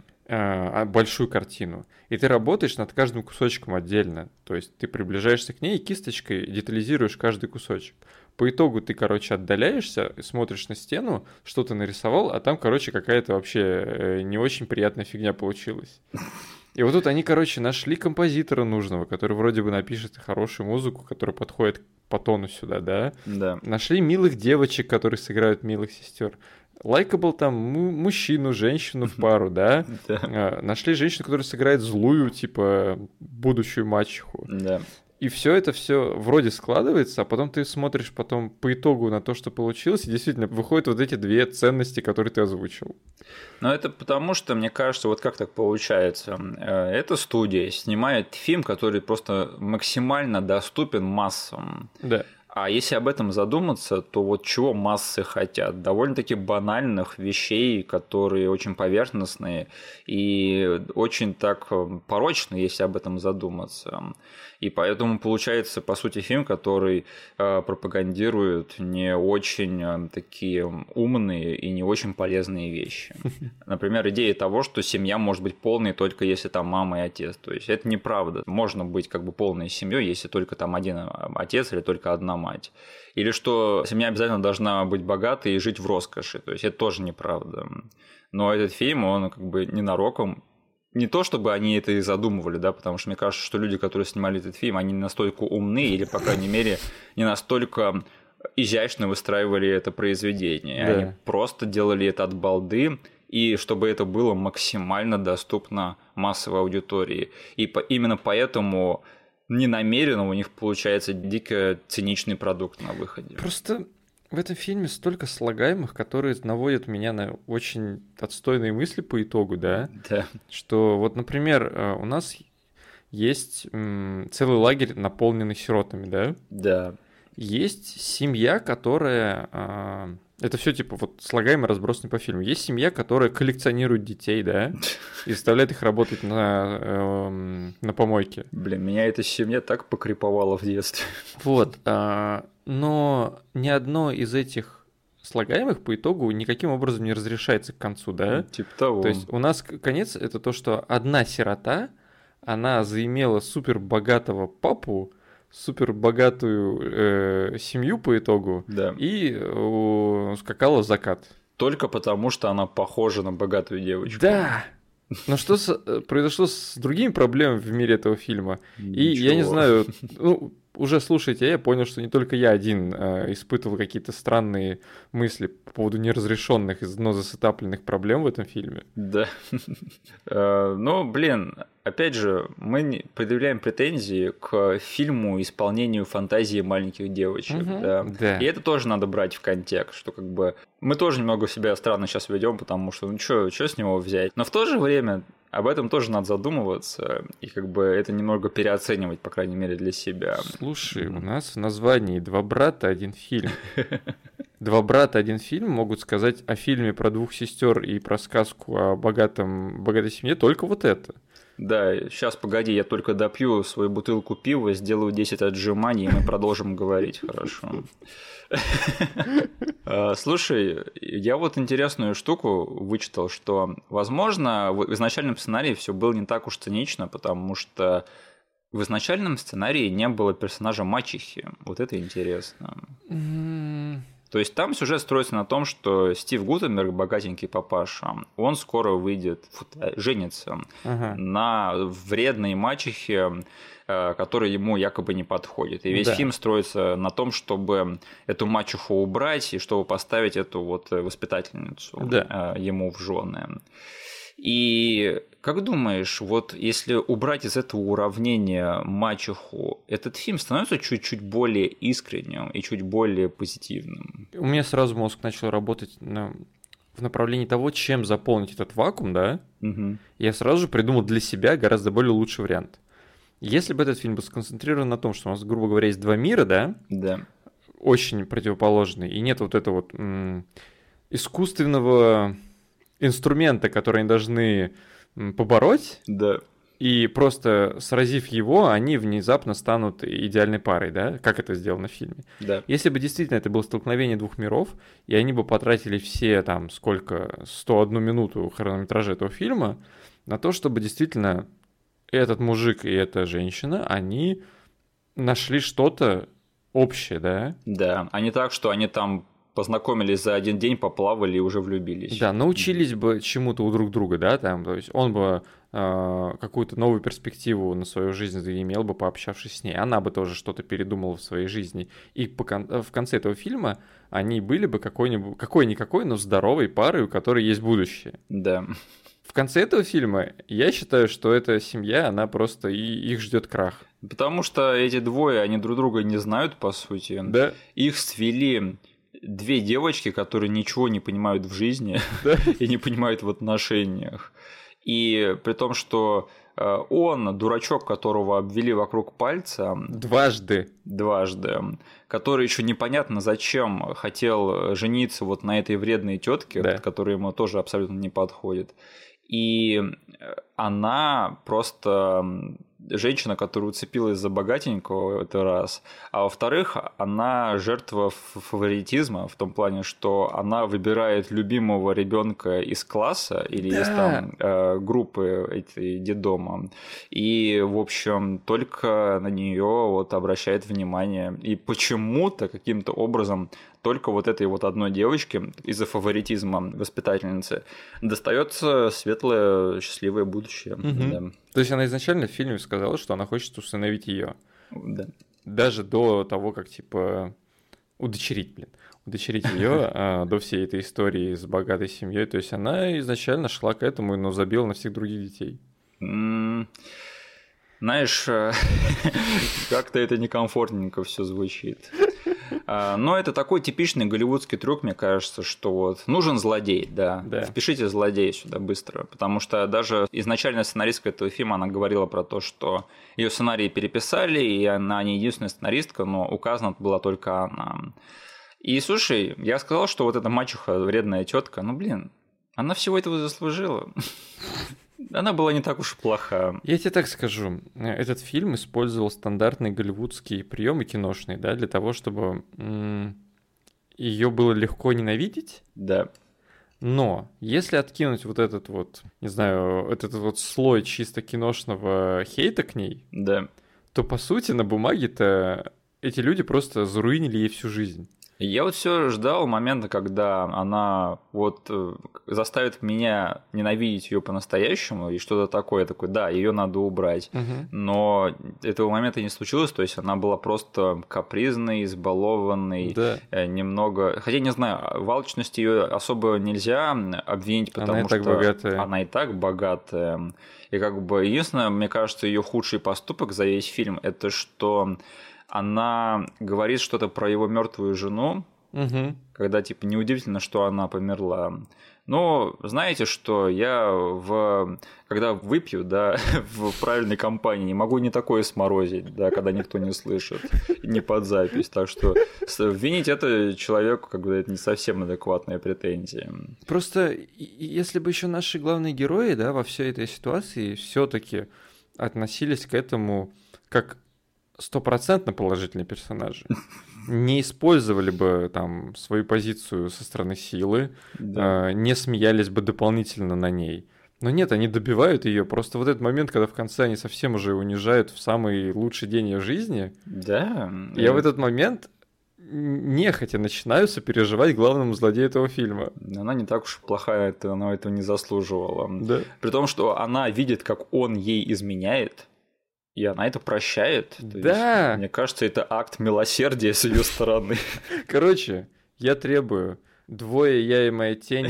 Большую картину, и ты работаешь над каждым кусочком отдельно, то есть ты приближаешься к ней и кисточкой детализируешь каждый кусочек. По итогу ты, короче, отдаляешься, смотришь на стену, что ты нарисовал, а там, короче, какая-то вообще не очень приятная фигня получилась. И вот тут они, короче, нашли композитора нужного, который вроде бы напишет хорошую музыку, которая подходит по тону сюда, да? Да. Нашли милых девочек, которые сыграют милых сестер. Лайкабл там м- мужчину, женщину в пару, да? Да. Нашли женщину, которая сыграет злую, типа, будущую мачеху. Да. И все это все вроде складывается, а потом ты смотришь потом по итогу на то, что получилось, и действительно выходят вот эти две ценности, которые ты озвучил. Но это потому, что, мне кажется, вот как так получается. Эта студия снимает фильм, который просто максимально доступен массам. Да. А если об этом задуматься, то вот чего массы хотят? Довольно-таки банальных вещей, которые очень поверхностные и очень так порочны, если об этом задуматься. И поэтому получается, по сути, фильм, который пропагандирует не очень такие умные и не очень полезные вещи. Например, идея того, что семья может быть полной только если там мама и отец. То есть это неправда. Можно быть как бы полной семьей, если только там один отец или только одна мать. Или что семья обязательно должна быть богатой и жить в роскоши. То есть это тоже неправда. Но этот фильм, он как бы ненароком. Не то, чтобы они это и задумывали, да, потому что мне кажется, что люди, которые снимали этот фильм, они не настолько умны или, по крайней мере, не настолько изящно выстраивали это произведение. Да. Они просто делали это от балды, и чтобы это было максимально доступно массовой аудитории. И по- именно поэтому... ненамеренно у них получается дико циничный продукт на выходе. Просто в этом фильме столько слагаемых, которые наводят меня на очень отстойные мысли по итогу, да? Да. Что вот, например, у нас есть м, целый лагерь, наполненный сиротами, да? Да. Есть семья, которая... А, это все типа вот слагаемые, разбросанные по фильму. Есть семья, которая коллекционирует детей, да? И заставляет их работать на, э, на помойке. Блин, меня эта семья так покреповала в детстве. Вот. А, но ни одно из этих слагаемых по итогу никаким образом не разрешается к концу, да? Типа того. То есть у нас конец — это то, что одна сирота, она заимела супербогатого папу, супербогатую э, семью по итогу, да. И э, скакала в закат. Только потому, что она похожа на богатую девочку. Да! Но что с, произошло с другими проблемами в мире этого фильма? Ничего. И я не знаю, ну, уже слушайте, я понял, что не только я один э, испытывал какие-то странные мысли по поводу неразрешенных, но засетапленных проблем в этом фильме. Да. Ну, блин... Опять же, мы предъявляем претензии к фильму исполнению фантазии маленьких девочек. Угу, да. Да. И это тоже надо брать в контекст, что как бы мы тоже немного себя странно сейчас ведем, потому что ну что с него взять? Но в то же время об этом тоже надо задумываться и как бы это немного переоценивать, по крайней мере, для себя. Слушай, у нас в названии «Два брата, один фильм». Два брата, один фильм могут сказать о фильме про двух сестер и про сказку о богатом, богатой семье только вот это. Да, сейчас, погоди, я только допью свою бутылку пива, сделаю десять отжиманий, и мы продолжим говорить, хорошо. Слушай, я вот интересную штуку вычитал, что, возможно, в изначальном сценарии все было не так уж цинично, потому что в изначальном сценарии не было персонажа мачехи. Вот это интересно. То есть там сюжет строится на том, что Стив Гутенберг, богатенький папаша, он скоро выйдет, женится ага. на вредной мачехе, которая ему якобы не подходит. И весь да. фильм строится на том, чтобы эту мачеху убрать и чтобы поставить эту вот воспитательницу да. ему в жены. И как думаешь, вот если убрать из этого уравнения мачеху, этот фильм становится чуть-чуть более искренним и чуть более позитивным? У меня сразу мозг начал работать на... в направлении того, чем заполнить этот вакуум, да? Угу. Я сразу же придумал для себя гораздо более лучший вариант. Если бы этот фильм был сконцентрирован на том, что у нас, грубо говоря, есть два мира, да? Да. Очень противоположные, и нет вот этого вот м- искусственного... инструмента, которые они должны побороть, да. и просто сразив его, они внезапно станут идеальной парой, да, как это сделано в фильме. Да. Если бы действительно это было столкновение двух миров, и они бы потратили все, там, сколько, сто одну минуту хронометража этого фильма на то, чтобы действительно этот мужик и эта женщина, они нашли что-то общее, да? Да, а не так, что они там познакомились за один день, поплавали и уже влюбились. Да, научились бы чему-то у друг друга, да, там, то есть он бы э, какую-то новую перспективу на свою жизнь заимел бы, пообщавшись с ней, она бы тоже что-то передумала в своей жизни, и по кон- в конце этого фильма они были бы какой-нибудь, какой-никакой, но здоровой парой, у которой есть будущее. Да. В конце этого фильма я считаю, что эта семья, она просто и их ждет крах. Потому что эти двое, они друг друга не знают, по сути. Да. Их свели... две девочки, которые ничего не понимают в жизни да? и не понимают в отношениях. И при том, что Он, дурачок, которого обвели вокруг пальца... Дважды. Дважды. Который еще непонятно зачем хотел жениться вот на этой вредной тетке, да. которая ему тоже абсолютно не подходит. И она просто... женщина, которая уцепилась за богатенького, это раз. А во-вторых, она жертва фаворитизма в том плане, что она выбирает любимого ребенка из класса или да. из там, э, группы этой детдома. И, в общем, только на нее вот обращает внимание. И почему-то, каким-то образом, только вот этой вот одной девочке из-за фаворитизма воспитательницы достается светлое, счастливое будущее. Угу. Да. То есть она изначально в фильме сказала, что она хочет усыновить ее. Да. Даже до того, как типа удочерить, блин, удочерить ее, до всей этой истории с богатой семьей. То есть она изначально шла к этому, но забила на всех других детей. Знаешь, как-то это некомфортненько все звучит. Но это такой типичный голливудский трюк, мне кажется, что вот нужен злодей, да, да. впишите злодея сюда быстро, потому что даже изначально сценаристка этого фильма, она говорила про то, что ее сценарий переписали, и она не единственная сценаристка, но указана была только она. И, слушай, я сказал, что вот эта мачеха, вредная тетка, ну, блин, она всего этого заслужила. Она была не так уж и плоха. Я тебе так скажу, этот фильм использовал стандартные голливудские приемы киношные, да, для того, чтобы м- ее было легко ненавидеть. Да. Но если откинуть вот этот вот, не знаю, этот вот слой чисто киношного хейта к ней, да. то по сути на бумаге-то эти люди просто заруинили ей всю жизнь. Я вот все ждал момента, когда она вот заставит меня ненавидеть ее по-настоящему и что-то такое, такое, да, ее надо убрать. Угу. Но этого момента не случилось, то есть она была просто капризной, избалованной, да. немного. Хотя не знаю, в алчности ее особо нельзя обвинить, потому она что она и так богатая. И как бы единственное, мне кажется, ее худший поступок за весь фильм это что. Она говорит что-то про его мертвую жену, угу. когда, типа, неудивительно, что она померла. Но знаете, что я, в... когда выпью, да, в правильной компании, могу не такое сморозить, да, когда никто не слышит, не под запись. Так что винить это человеку, как бы, это не совсем адекватная претензия. Просто если бы еще наши главные герои, да, во всей этой ситуации все-таки относились к этому как стопроцентно положительные персонажи. Не использовали бы там свою позицию со стороны силы, да. э, не смеялись бы дополнительно на ней. Но нет, они добивают ее. Просто вот этот момент, когда в конце они совсем уже унижают в самый лучший день ее жизни. Да. Я в этот момент нехотя начинаю сопереживать главному злодею этого фильма. Она не так уж плохая, это, она этого не заслуживала. Да. При том, что она видит, как он ей изменяет. И она это прощает. Да. Есть, мне кажется, это акт милосердия с ее стороны. Короче, я требую «Двое: Я и моя тень»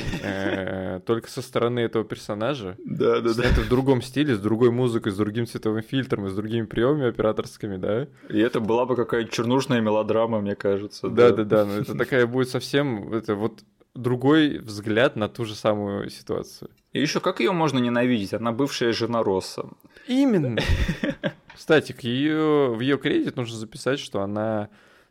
только со стороны этого персонажа. Да, да, да. Это в другом стиле, с другой музыкой, с другим цветовым фильтром, и с другими приемами операторскими, да. И это была бы какая-то чернушная мелодрама, мне кажется. Да, да, да. Но это такая будет совсем это вот другой взгляд на ту же самую ситуацию. И еще как ее можно ненавидеть? Она бывшая жена Росса. Именно. Кстати, к её, в ее кредит нужно записать, что она,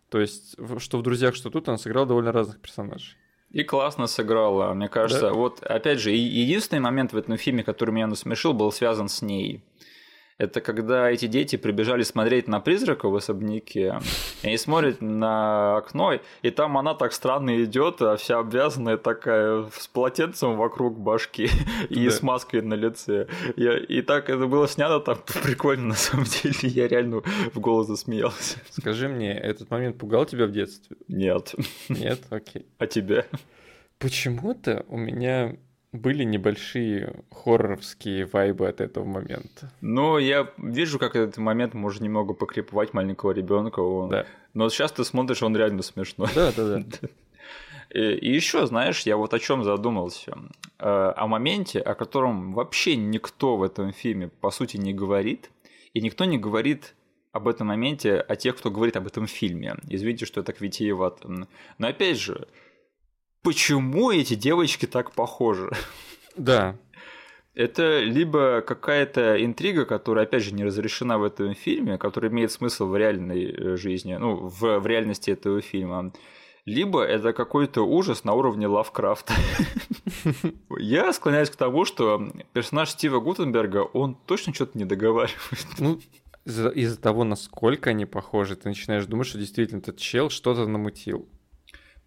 то есть, что в «Друзьях», что тут, она сыграла довольно разных персонажей. И классно сыграла, мне кажется. Да? Вот, опять же, единственный момент в этом фильме, который меня насмешил, был связан с ней. Это когда эти дети прибежали смотреть на призрака в особняке, и они смотрят на окно, и там она так странно идет, вся обвязанная такая, с полотенцем вокруг башки и да. с маской на лице. Я, и так это было снято там прикольно, на самом деле, я реально в голос засмеялся. Скажи мне, этот момент пугал тебя в детстве? Нет. Нет? Окей. А тебя? Почему-то у меня... были небольшие хорроровские вайбы от этого момента. Ну, я вижу, как этот момент может немного покреповать маленького ребенка. Он... Да. Но сейчас ты смотришь, он реально смешной. Да, да, да. И еще, знаешь, я вот о чем задумался. О моменте, о котором вообще никто в этом фильме, по сути, не говорит. И никто не говорит об этом моменте, о тех, кто говорит об этом фильме. Извините, что я так витиевато. Но опять же... Почему эти девочки так похожи? Да. Это либо какая-то интрига, которая, опять же, не разрешена в этом фильме, которая имеет смысл в реальной жизни, ну, в, в реальности этого фильма, либо это какой-то ужас на уровне Лавкрафта. Я склоняюсь к тому, что персонаж Стива Гутенберга, он точно что-то не договаривает. Ну, из-за, из-за того, насколько они похожи, ты начинаешь думать, что действительно этот чел что-то намутил.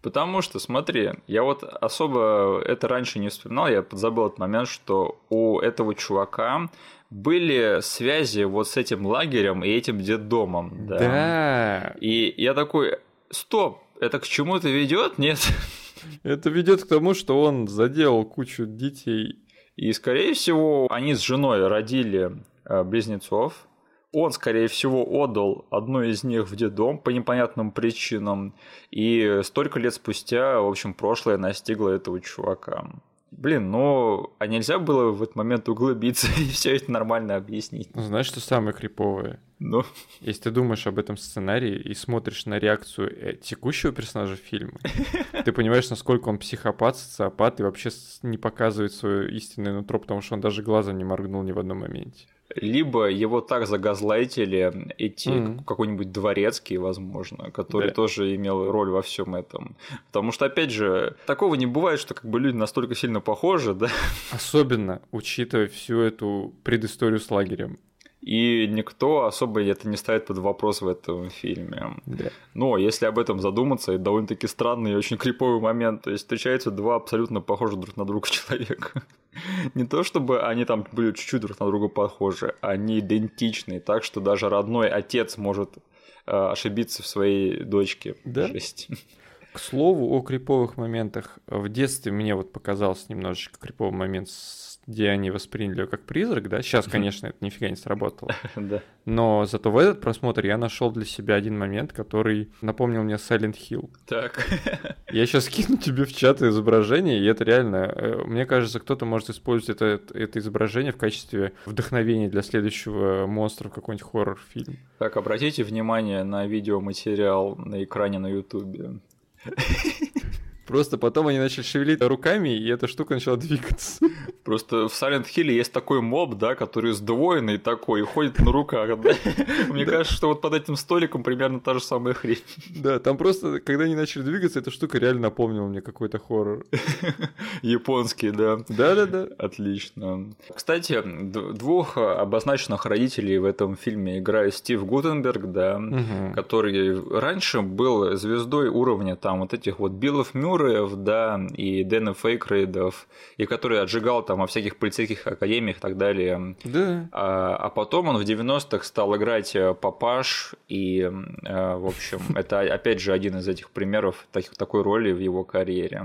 Потому что, смотри, я вот особо это раньше не вспоминал, я подзабыл этот момент, что у этого чувака были связи вот с этим лагерем и этим детдомом. Да. да. И я такой, стоп, это к чему-то ведет? Нет. Это ведет к тому, что он заделал кучу детей. И, скорее всего, они с женой родили близнецов. Он, скорее всего, отдал одну из них в детдом по непонятным причинам. И столько лет спустя, в общем, прошлое настигло этого чувака. Блин, ну, а нельзя было в этот момент углубиться и все это нормально объяснить? Ну, знаешь, что самое криповое? Ну? Если ты думаешь об этом сценарии и смотришь на реакцию текущего персонажа фильма, ты понимаешь, насколько он психопат, социопат и вообще не показывает свое истинное нутро, потому что он даже глазом не моргнул ни в одном моменте. Либо его так загазлайтили эти mm-hmm. какой-нибудь дворецкий, возможно, который yeah. тоже имел роль во всем этом. Потому что, опять же, такого не бывает, что как бы люди настолько сильно похожи, да? Особенно, учитывая всю эту предысторию с лагерем. И никто особо это не ставит под вопрос в этом фильме. Yeah. Но если об этом задуматься, это довольно-таки странный и очень криповый момент. То есть встречаются два абсолютно похожих друг на друга человека. Не то чтобы они там были чуть-чуть друг на друга похожи, они идентичны, так что даже родной отец может э, ошибиться в своей дочке. Да? Жесть. К слову о криповых моментах. В детстве мне вот показался немножечко криповый момент, где они восприняли ее как призрак, да? Сейчас, конечно, это нифига не сработало. Но зато в этот просмотр я нашел для себя один момент, который напомнил мне Silent Hill. Так. Я сейчас кину тебе в чат изображение, и это реально... Мне кажется, кто-то может использовать это, это изображение в качестве вдохновения для следующего монстра в какой-нибудь хоррор-фильм. Так, обратите внимание на видеоматериал на экране на Ютубе. Просто потом они начали шевелить руками, и эта штука начала двигаться. Просто в Silent Hill есть такой моб, да, который сдвоенный такой и ходит на руках. Мне кажется, что вот под этим столиком примерно та же самая хрень. Да, там просто, когда они начали двигаться, эта штука реально напомнила мне какой-то хоррор. Японский, да. Да-да-да. Отлично. Кстати, двух обозначенных родителей в этом фильме играет Стив Гутенберг, да, который раньше был звездой уровня там вот этих вот Биллов Мюрреев, да, и Дэна Фейкрейдов, и который отжигал там во всяких полицейских академиях и так далее. Да. А, а потом он в девяностых стал играть папаш, и, а, в общем, это опять же один из этих примеров таких, такой роли в его карьере.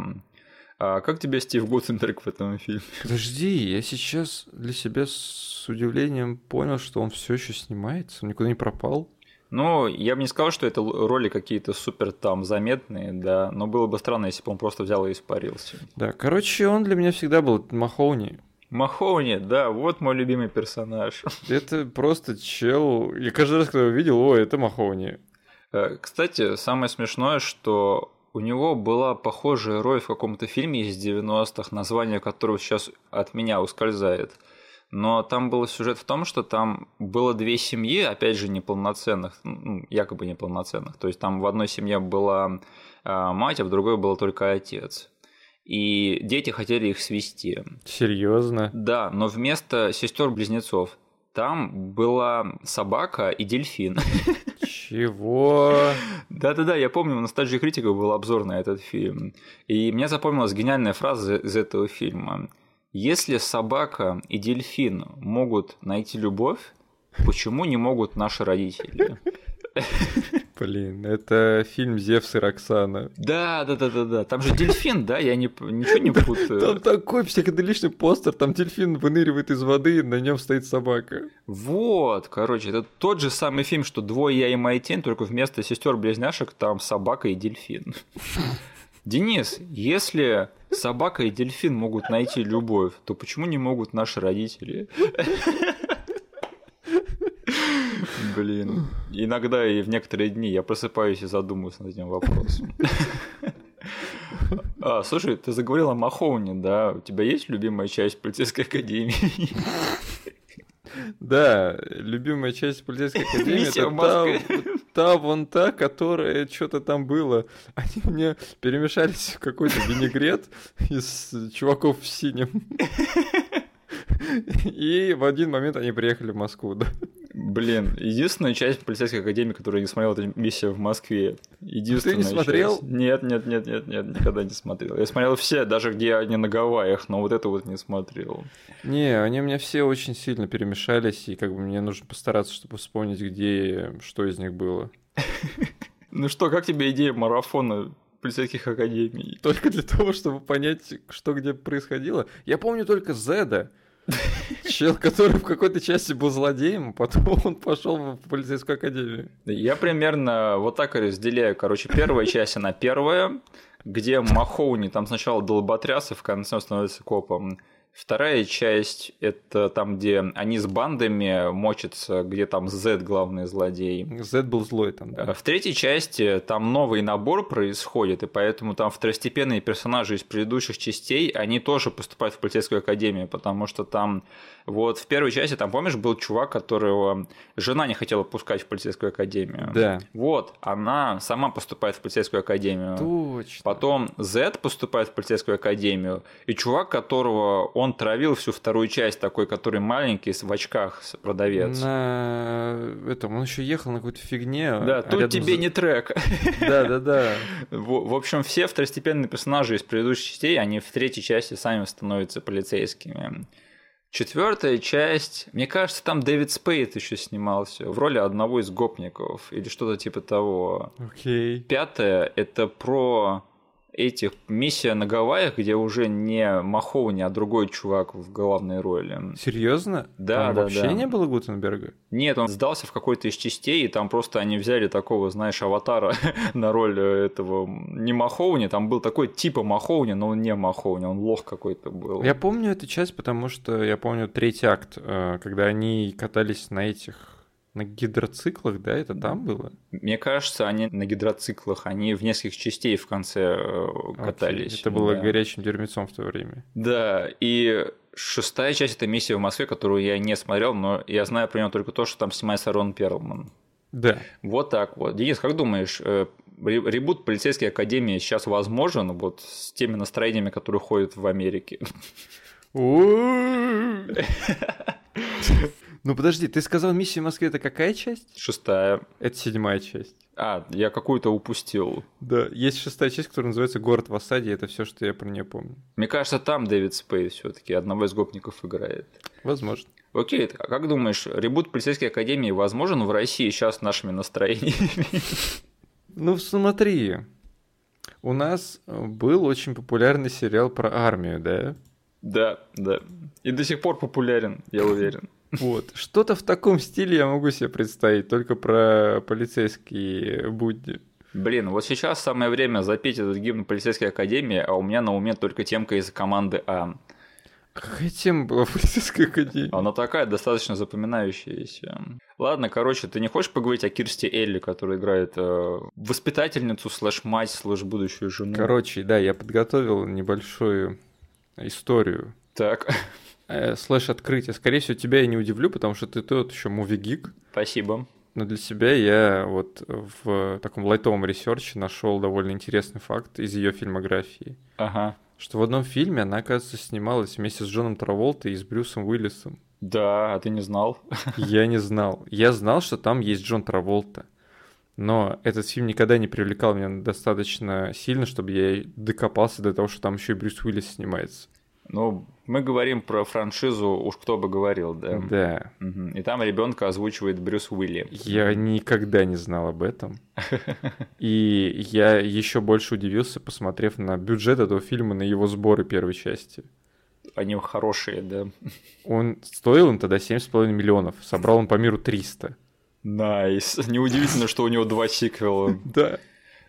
А как тебе Стив Гутенберг в этом фильме? Подожди, я сейчас для себя с удивлением понял, что он все еще снимается, он никуда не пропал. Ну, я бы не сказал, что это роли какие-то супер там заметные, да, но было бы странно, если бы он просто взял и испарился. Да, короче, он для меня всегда был Махоуни. Махоуни, да, вот мой любимый персонаж. Это просто чел, я каждый раз, когда его видел, ой, это Махоуни. Кстати, самое смешное, что у него была похожая роль в каком-то фильме из девяностых, название которого сейчас от меня ускользает. Но там был сюжет в том, что там было две семьи, опять же, неполноценных, ну, якобы неполноценных. То есть там в одной семье была э, мать, а в другой был только отец. И дети хотели их свести. Серьезно? Да, но вместо сестер-близнецов там была собака и дельфин. Чего? Да-да-да, я помню, на стадии критика был обзор на этот фильм. И мне запомнилась гениальная фраза из этого фильма. Если собака и дельфин могут найти любовь, почему не могут наши родители? Блин, это фильм «Зевс и Роксана». Да, да, да, да, да. Там же дельфин, да? Я не, ничего не путаю. Там такой психоделичный постер, там дельфин выныривает из воды, на нем стоит собака. Вот, короче, это тот же самый фильм, что «Двое: Я и моя тень», только вместо сестер-близняшек там собака и дельфин. Денис, если собака и дельфин могут найти любовь, то почему не могут наши родители? Блин, иногда и в некоторые дни я просыпаюсь и задумываюсь над этим вопросом. А, слушай, ты заговорила о Махоуне, да? У тебя есть любимая часть полицейской академии? Да, любимая часть полицейской академии — это та вон та, которая что-то там было. Они мне перемешались в какой-то винегрет из чуваков в синем. И в один момент они приехали в Москву, да. Блин, единственная часть полицейской академии, которую я не смотрел, это «Миссия в Москве». Единственная. Ты не смотрел? Часть. Нет, нет, нет, нет, нет, никогда не смотрел. Я смотрел все, даже где они на Гавайях, но вот это вот не смотрел. Не, они у меня все очень сильно перемешались, и как бы мне нужно постараться, чтобы вспомнить, где что из них было. Ну что, как тебе идея марафона полицейских академий? Только для того, чтобы понять, что где происходило. Я помню только Зеда. Чел, который в какой-то части был злодеем, а потом он пошел в полицейскую академию. Я примерно вот так и разделяю. Короче, первая часть, она первая, где Махоуни там сначала долботряс, и в конце он становится копом. Вторая часть — это там, где они с бандами мочатся, где там Зед главный злодей. Зед был злой там, да. В третьей части там новый набор происходит, и поэтому там второстепенные персонажи из предыдущих частей, они тоже поступают в полицейскую академию, потому что там вот в первой части, там, помнишь, был чувак, которого жена не хотела пускать в полицейскую академию. Да. Вот, она сама поступает в полицейскую академию. Точно. Потом Зед поступает в полицейскую академию, и чувак, которого он Он травил всю вторую часть, такой, который маленький, в очках, продавец. На этом он еще ехал на какой-то фигне. Да, а тут тебе за... не трек. Да, да, да. В, в общем, все второстепенные персонажи из предыдущих частей, они в третьей части сами становятся полицейскими. Четвертая часть, мне кажется, там Дэвид Спейд еще снимался в роли одного из гопников или что-то типа того. Окей. Пятая — это про... этих «Миссия на Гавайях», где уже не Махоуни, а другой чувак в главной роли. Серьезно? Да, там да, вообще да. не было Гутенберга? Нет, он сдался в какой-то из частей, и там просто они взяли такого, знаешь, аватара на роль этого не Махоуни, там был такой типа Махоуни, но он не Махоуни, он лох какой-то был. Я помню эту часть, потому что я помню третий акт, когда они катались на этих... На гидроциклах, да, это там было? Мне кажется, они на гидроциклах, они в нескольких частей в конце катались. Окей, это было да. горячим дерьмецом в то время. Да, и шестая часть — это «Миссия в Москве», которую я не смотрел, но я знаю про него только то, что там снимается Рон Перлман. Да. Вот так вот. Денис, как думаешь, ребут полицейской академии сейчас возможен вот с теми настроениями, которые ходят в Америке? Ну подожди, ты сказал, «Миссия в Москве» — это какая часть? Шестая. Это седьмая часть. А, я какую-то упустил. Да, есть шестая часть, которая называется «Город в осаде», это все, что я про нее помню. Мне кажется, там Дэвид Спейд все-таки одного из гопников играет. Возможно. Окей, а как думаешь, ребут полицейской академии возможен в России сейчас с нашими настроениями? Ну смотри, у нас был очень популярный сериал про армию, да? Да, да. И до сих пор популярен, я уверен. Вот. Что-то в таком стиле я могу себе представить, только про полицейские будни. Блин, вот сейчас самое время запеть этот гимн полицейской академии, а у меня на уме только темка из команды «А». Какая тема была в полицейской академии? Она такая, достаточно запоминающаяся. Ладно, короче, ты не хочешь поговорить о Кирсти Элли, которая играет э, воспитательницу, слэш мать, слэш будущую жену? Короче, да, я подготовил небольшую историю. Так... Слэш открытие. Скорее всего, тебя я не удивлю, потому что ты тот еще муви-гик. Спасибо. Но для себя я вот в таком лайтовом ресерче нашел довольно интересный факт из ее фильмографии. Ага. Что в одном фильме она, оказывается, снималась вместе с Джоном Траволтой и с Брюсом Уиллисом. Да, а ты не знал? Я не знал. Я знал, что там есть Джон Траволта. Но этот фильм никогда не привлекал меня достаточно сильно, чтобы я докопался до того, что там еще и Брюс Уиллис снимается. Ну, мы говорим про франшизу, уж кто бы говорил, да? Да. Угу. И там ребенка озвучивает Брюс Уиллис. Я никогда не знал об этом. И я еще больше удивился, посмотрев на бюджет этого фильма, на его сборы первой части. Они хорошие, да. Он стоил им тогда семь с половиной миллионов, собрал он по миру триста. Найс. Неудивительно, что у него два сиквела. Да.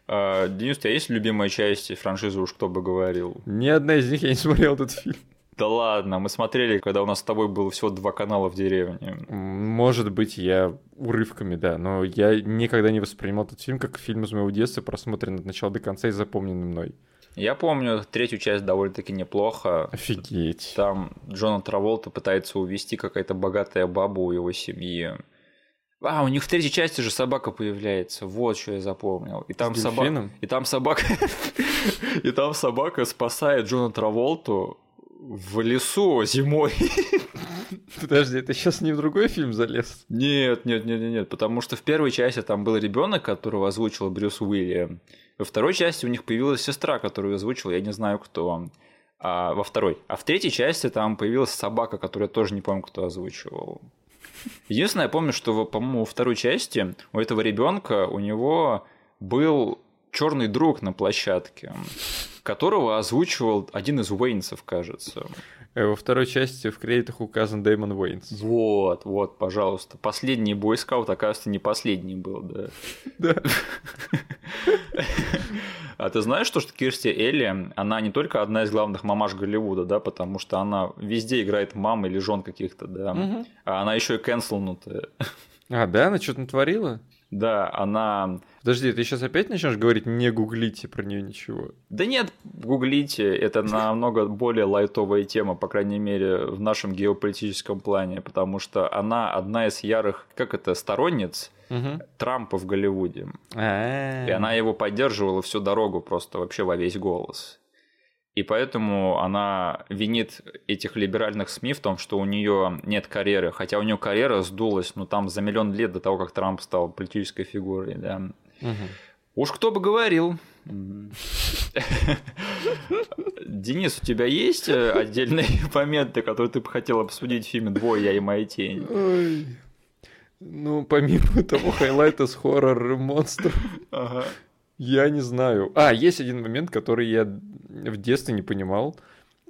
А, Денис, у тебя есть любимая часть франшизы «Уж кто бы говорил»? Ни одна из них я не смотрел этот фильм. Да ладно, мы смотрели, когда у нас с тобой было всего два канала в деревне. Может быть, я урывками, да, но я никогда не воспринимал этот фильм как фильм из моего детства, просмотренный от начала до конца и запомненный мной. Я помню третью часть довольно-таки неплохо. Офигеть. Там Джона Траволта пытается увести какая-то богатая баба у его семьи. А, у них в третьей части же собака появляется. Вот что я запомнил. И там, соба... И там собака... И там собака спасает Джона Траволту в лесу зимой. Подожди, ты сейчас не в другой фильм залез? Нет, нет, нет, нет, нет, потому что в первой части там был ребенок, которого озвучил Брюс Уиллис. Во второй части у них появилась сестра, которую озвучил, я не знаю кто. А, во второй. А в третьей части там появилась собака, которую я тоже не помню, кто озвучивал. Единственное, я помню, что, по-моему, во второй части у этого ребенка у него был черный друг на площадке, которого озвучивал один из Уэйнсов, кажется. Во второй части в кредитах указан Дэймон Уэйнс. Вот, вот, пожалуйста. Последний бойскаут, оказывается, не последний был, да? Да. А ты знаешь, что Кирсти Элли, она не только одна из главных мамаш Голливуда, да, потому что она везде играет мам или жен каких-то, да, а она еще и кэнселнутая. А, да? Она что-то натворила? Да, она... Подожди, ты сейчас опять начнешь говорить, не гуглите про нее ничего? Да нет, гуглите, это намного более лайтовая тема, по крайней мере, в нашем геополитическом плане, потому что она одна из ярых, как это, сторонниц угу. Трампа в Голливуде. А-а-а. И она его поддерживала всю дорогу просто вообще во весь голос. И поэтому она винит этих либеральных СМИ в том, что у нее нет карьеры. Хотя у нее карьера сдулась, ну, там за миллион лет до того, как Трамп стал политической фигурой, да. Угу. Уж кто бы говорил. Денис, у тебя есть отдельные моменты, которые ты бы хотел обсудить в фильме «Двое: Я и моя тень»? Ой. Ну, помимо того хайлайта с хоррор-монстром... Ага. Я не знаю. А, есть один момент, который я в детстве не понимал.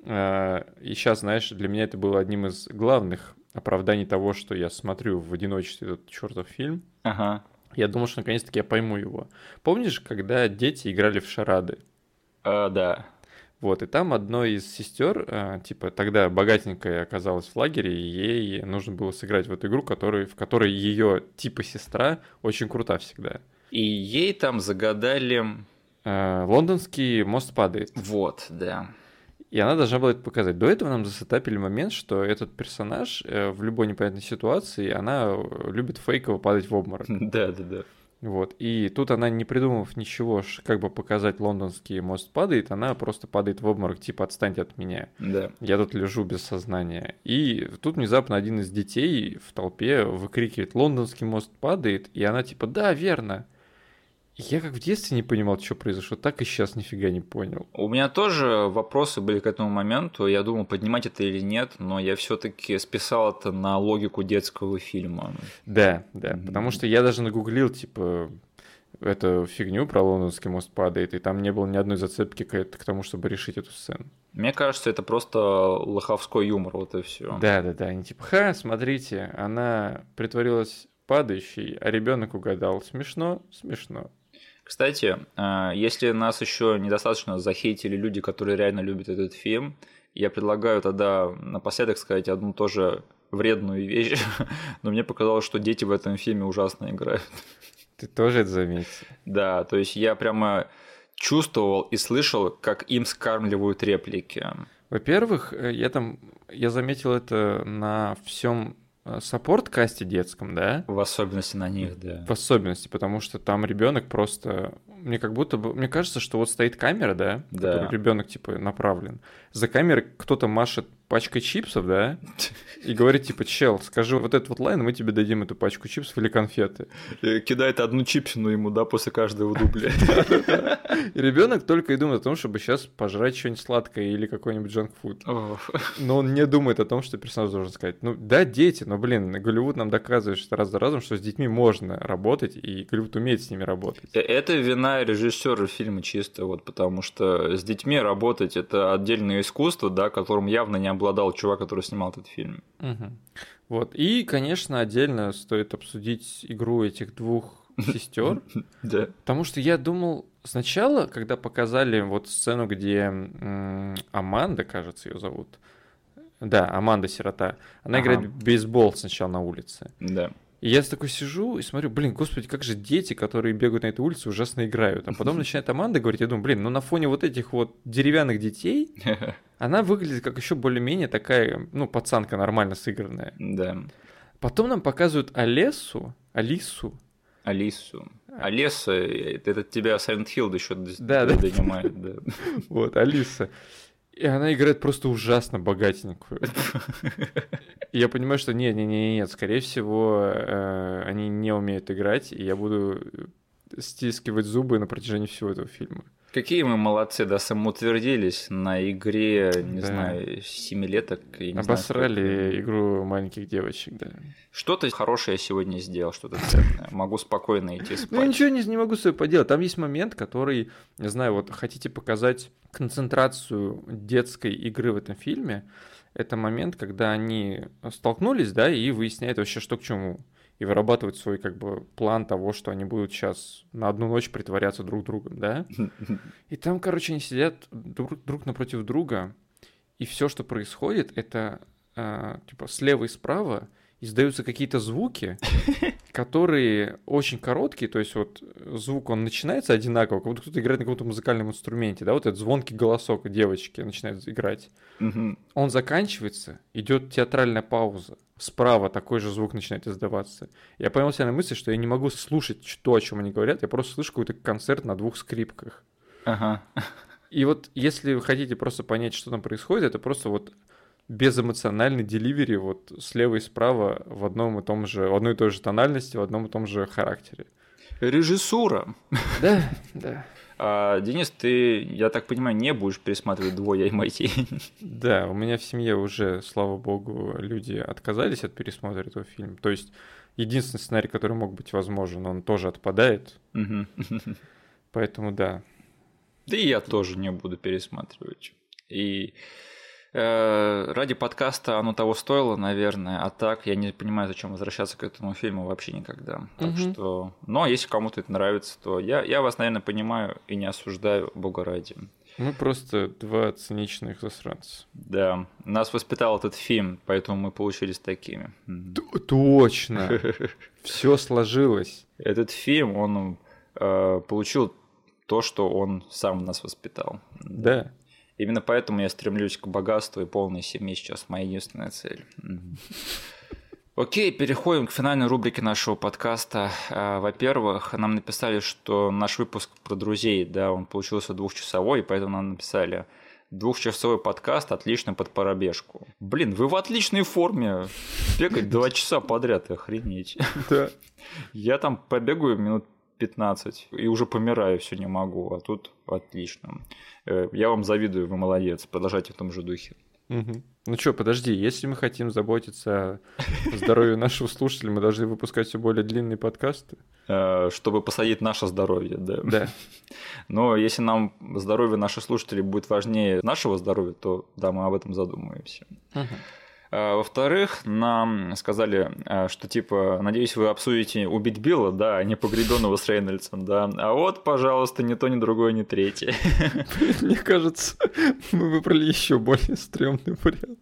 И сейчас, знаешь, для меня это было одним из главных оправданий того, что я смотрю в одиночестве этот чертов фильм. Ага. Я думал, что наконец-таки я пойму его. Помнишь, когда дети играли в шарады? А, да. Вот, и там одной из сестер, типа, тогда богатенькая оказалась в лагере, и ей нужно было сыграть в эту игру, который, в которой ее типа сестра очень крута всегда. И ей там загадали... Лондонский мост падает. Вот, да. И она должна была это показать. До этого нам засетапили момент, что этот персонаж в любой непонятной ситуации, она любит фейково падать в обморок. Да, да, да. Вот. И тут она, не придумав ничего, как бы показать лондонский мост падает, она просто падает в обморок, типа «отстаньте от меня». Да. Я тут лежу без сознания. И тут внезапно один из детей в толпе выкрикивает «лондонский мост падает», и она типа «да, верно». Я как в детстве не понимал, что произошло, так и сейчас нифига не понял. У меня тоже вопросы были к этому моменту. Я думал, поднимать это или нет, но я все-таки списал это на логику детского фильма. Да, да, mm-hmm. потому что я даже нагуглил, типа, эту фигню про лондонский мост падает, и там не было ни одной зацепки к тому, чтобы решить эту сцену. Мне кажется, это просто лоховской юмор, вот и все. Да, да, да, они типа, ха, смотрите, она притворилась падающей, а ребенок угадал. Смешно, смешно. Кстати, если нас еще недостаточно захейтили люди, которые реально любят этот фильм, я предлагаю тогда напоследок сказать одну тоже вредную вещь, но мне показалось, что дети в этом фильме ужасно играют. Ты тоже это заметил? Да, то есть я прямо чувствовал и слышал, как им скармливают реплики. Во-первых, я там я заметил это на всем саппорт-касте детском, да? В особенности на них, да. В особенности, потому что там ребенок просто... Мне как будто бы... Мне кажется, что вот стоит камера, да? Да. Которой ребенок типа направлен. За камерой кто-то машет пачкой чипсов, да? И говорит типа, чел, скажи вот этот вот лайн, мы тебе дадим эту пачку чипсов или конфеты. И кидает одну чипсину ему, да, после каждого дубля. Ребенок только и думает о том, чтобы сейчас пожрать что-нибудь сладкое или какой-нибудь джанкфуд. Но он не думает о том, что персонаж должен сказать. Ну да, дети, но, блин, Голливуд нам доказывает раз за разом, что с детьми можно работать, и Голливуд умеет с ними работать. Это вина режиссера фильма чисто, вот, потому что с детьми работать – это отдельное искусство, да, которым явно не обладал чувак, который снимал этот фильм. Угу. Вот. И, конечно, отдельно стоит обсудить игру этих двух сестер, потому что я думал сначала, когда показали вот сцену, где Аманда, кажется, ее зовут, да, Аманда Сирота, она ага. играет в бейсбол сначала на улице. Да. И я такой сижу и смотрю, блин, господи, как же дети, которые бегают на этой улице, ужасно играют. А потом начинает Аманда говорить, я думаю, блин, ну на фоне вот этих вот деревянных детей она выглядит как еще более-менее такая, ну, пацанка нормально сыгранная. Да. Потом нам показывают Алису, Алису. Алису. Алиса, это тебя Silent Hill еще донимает. Да. Вот, Алиса. И она играет просто ужасно богатенькую. И я понимаю, что нет, нет, нет, нет, скорее всего, э, они не умеют играть, и я буду стискивать зубы на протяжении всего этого фильма. Какие мы молодцы, да, самоутвердились на игре, не да. знаю, семилеток. Я обосрали не знаю, игру маленьких девочек, да. Что-то хорошее я сегодня сделал, что-то ценное. Могу спокойно идти спать. Ну, я ничего не, не могу с собой поделать. Там есть момент, который, не знаю, вот хотите показать концентрацию детской игры в этом фильме. Это момент, когда они столкнулись, да, и выясняют вообще, что к чему. И вырабатывать свой, как бы, план того, что они будут сейчас на одну ночь притворяться друг другом, да? И там, короче, они сидят друг, друг напротив друга, и все, что происходит, это, э, типа, слева и справа издаются какие-то звуки, которые очень короткие, то есть вот звук, он начинается одинаково, как будто кто-то играет на каком-то музыкальном инструменте, да, вот этот звонкий голосок девочки начинает играть. Угу. Он заканчивается, идет театральная пауза, справа такой же звук начинает издаваться. Я поймал себя на мысли, что я не могу слушать то, о чем они говорят, я просто слышу какой-то концерт на двух скрипках. Ага. И вот если вы хотите просто понять, что там происходит, это просто вот... безэмоциональный деливери вот слева и справа в одном и том же, в одной и той же тональности, в одном и том же характере. Режиссура. Да, да. А, Денис, ты, я так понимаю, не будешь пересматривать «Двое: Я и моя тень». Да, у меня в семье уже, слава богу, люди отказались от пересмотра этого фильма. То есть единственный сценарий, который мог быть возможен, он тоже отпадает. Поэтому да. Да и я тоже не буду пересматривать. И... ради подкаста оно того стоило, наверное, а так я не понимаю, зачем возвращаться к этому фильму вообще никогда. Так угу. что... Но если кому-то это нравится, то я, я вас, наверное, понимаю и не осуждаю, бога ради. Мы просто два циничных засранца. Да, нас воспитал этот фильм, поэтому мы получились такими. Точно! Все сложилось. Этот фильм, он получил то, что он сам нас воспитал. Да. Именно поэтому я стремлюсь к богатству и полной семье сейчас моя единственная цель. Окей, переходим к финальной рубрике нашего подкаста. Во-первых, нам написали, что наш выпуск про друзей, да, он получился двухчасовой, поэтому нам написали: двухчасовой подкаст отлично под пробежку. Блин, вы в отличной форме. Бегать два часа подряд, охренеть. Да. Я там побегаю минут пятнадцать и уже помираю, все не могу, а тут отлично. Я вам завидую, вы молодец, продолжайте в том же духе. Угу. Ну что, подожди, если мы хотим заботиться о здоровье нашего слушателя, мы должны выпускать все более длинные подкасты. Чтобы посадить наше здоровье, да. Да. Но если нам здоровье наших слушателей будет важнее нашего здоровья, то да, мы об этом задумаемся. Угу. Во-вторых, нам сказали, что типа, надеюсь, вы обсудите «Убить Билла», да, а не «Погребенного» с Рейнольдсом, да. А вот, пожалуйста, ни то, ни другое, ни третье. Мне кажется, мы выбрали еще более стрёмный вариант.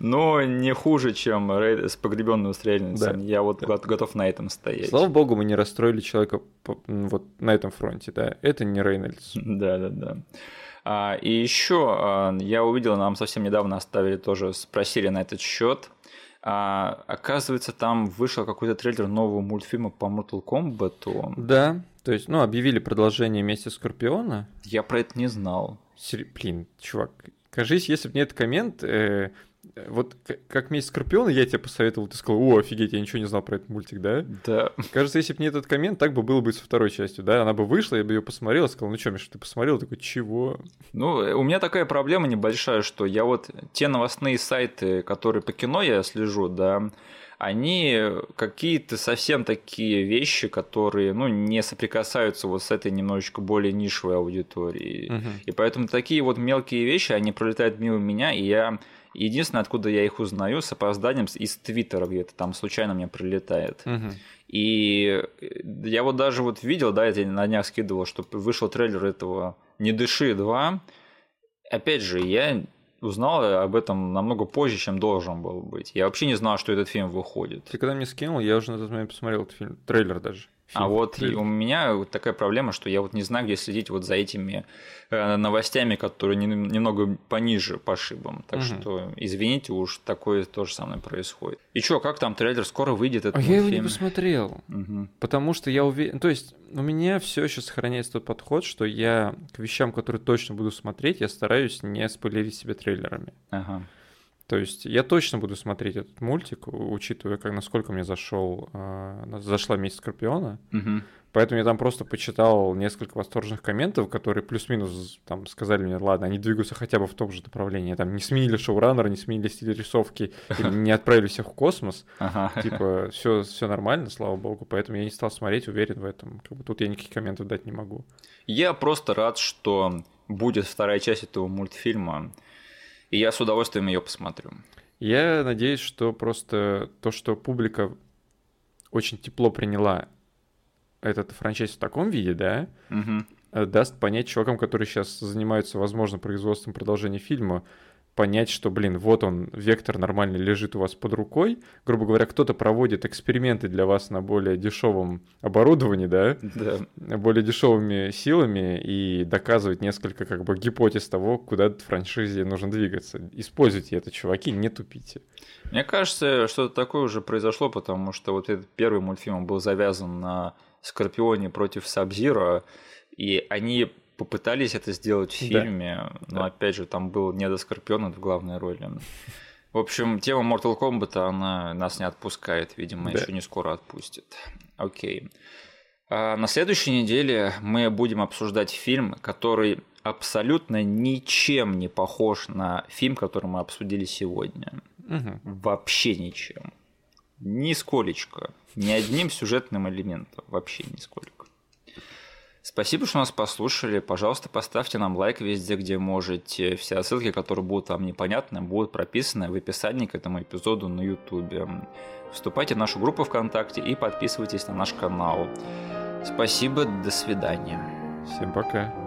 Но не хуже, чем с «Погребенного» с Рейнольдсом. Да. Я вот да. готов на этом стоять. Слава богу, мы не расстроили человека вот на этом фронте, да. Это не Рейнольдс. Да-да-да. И еще я увидел, нам совсем недавно оставили тоже, спросили на этот счет. Оказывается, там вышел какой-то трейлер нового мультфильма по Mortal Kombat. Да, то есть, ну, объявили продолжение «Мести Скорпиона». Я про это не знал. Блин, чувак, кажись, если бы не этот коммент, э, вот как «Месть Скорпиона» я тебе посоветовал, ты сказал: о, офигеть, я ничего не знал про этот мультик, да? Да. Кажется, если бы не этот коммент, так бы было бы и со второй частью, да? Она бы вышла, я бы ее посмотрел, сказал: ну что, Миша, ты посмотрел? Такой: чего? Ну, у меня такая проблема небольшая, что я вот те новостные сайты, которые по кино я слежу, да, они какие-то совсем такие вещи, которые, ну, не соприкасаются вот с этой немножечко более нишевой аудиторией. Угу. И поэтому такие вот мелкие вещи, они пролетают мимо меня, и я... Единственное, откуда я их узнаю, с опозданием из Твиттера где-то, там случайно мне прилетает. Угу. И я вот даже вот видел, да, я на днях скидывал, что вышел трейлер этого «Не дыши два». Опять же, я... узнал об этом намного позже, чем должен был быть. Я вообще не знал, что этот фильм выходит. Ты когда мне скинул, я уже на тот момент посмотрел этот фильм, трейлер даже. Фильм, а вот у меня вот такая проблема, что я вот не знаю, где следить вот за этими э, новостями, которые не, немного пониже по шибам. Так угу. что, извините, уж такое тоже со мной происходит. И чё, как там трейлер? Скоро выйдет этот фильм? А я его не посмотрел, угу. потому что я уверен... То есть у меня все еще сохраняется тот подход, что я к вещам, которые точно буду смотреть, я стараюсь не спойлерить себя трейлерами. Ага. То есть я точно буду смотреть этот мультик, учитывая, как насколько мне зашел, э, зашла «Месть Скорпиона». Угу. Поэтому я там просто почитал несколько восторженных комментов, которые плюс-минус там сказали мне, ладно, они двигаются хотя бы в том же направлении. Там не сменили шоураннера, не сменили стиль рисовки, не отправили всех в космос. Типа, все нормально, слава богу. Поэтому я не стал смотреть, уверен в этом. Как бы тут я никаких комментов дать не могу. Я просто рад, что будет вторая часть этого мультфильма. И я с удовольствием ее посмотрю. Я надеюсь, что просто то, что публика очень тепло приняла этот франчайз в таком виде, да, угу. даст понять чувакам, которые сейчас занимаются, возможно, производством продолжения фильма, понять, что, блин, вот он, вектор нормальный лежит у вас под рукой. Грубо говоря, кто-то проводит эксперименты для вас на более дешевом оборудовании, да? Да. Более дешевыми силами и доказывает несколько как бы гипотез того, куда в франшизе нужно двигаться. Используйте это, чуваки, не тупите. Мне кажется, что-то такое уже произошло, потому что вот этот первый мультфильм был завязан на Скорпионе против Саб-Зиро, и они... попытались это сделать в фильме, да, но да. опять же, там был не до Скорпиона в главной роли. В общем, тема Mortal Kombat, она нас не отпускает, видимо, да. еще не скоро отпустит. Окей. А на следующей неделе мы будем обсуждать фильм, который абсолютно ничем не похож на фильм, который мы обсудили сегодня. Угу. Вообще ничем. Нисколечко. Ни одним сюжетным элементом. Вообще нисколько. Спасибо, что нас послушали. Пожалуйста, поставьте нам лайк везде, где можете. Все ссылки, которые будут вам непонятны, будут прописаны в описании к этому эпизоду на Ютубе. Вступайте в нашу группу ВКонтакте и подписывайтесь на наш канал. Спасибо, до свидания. Всем пока.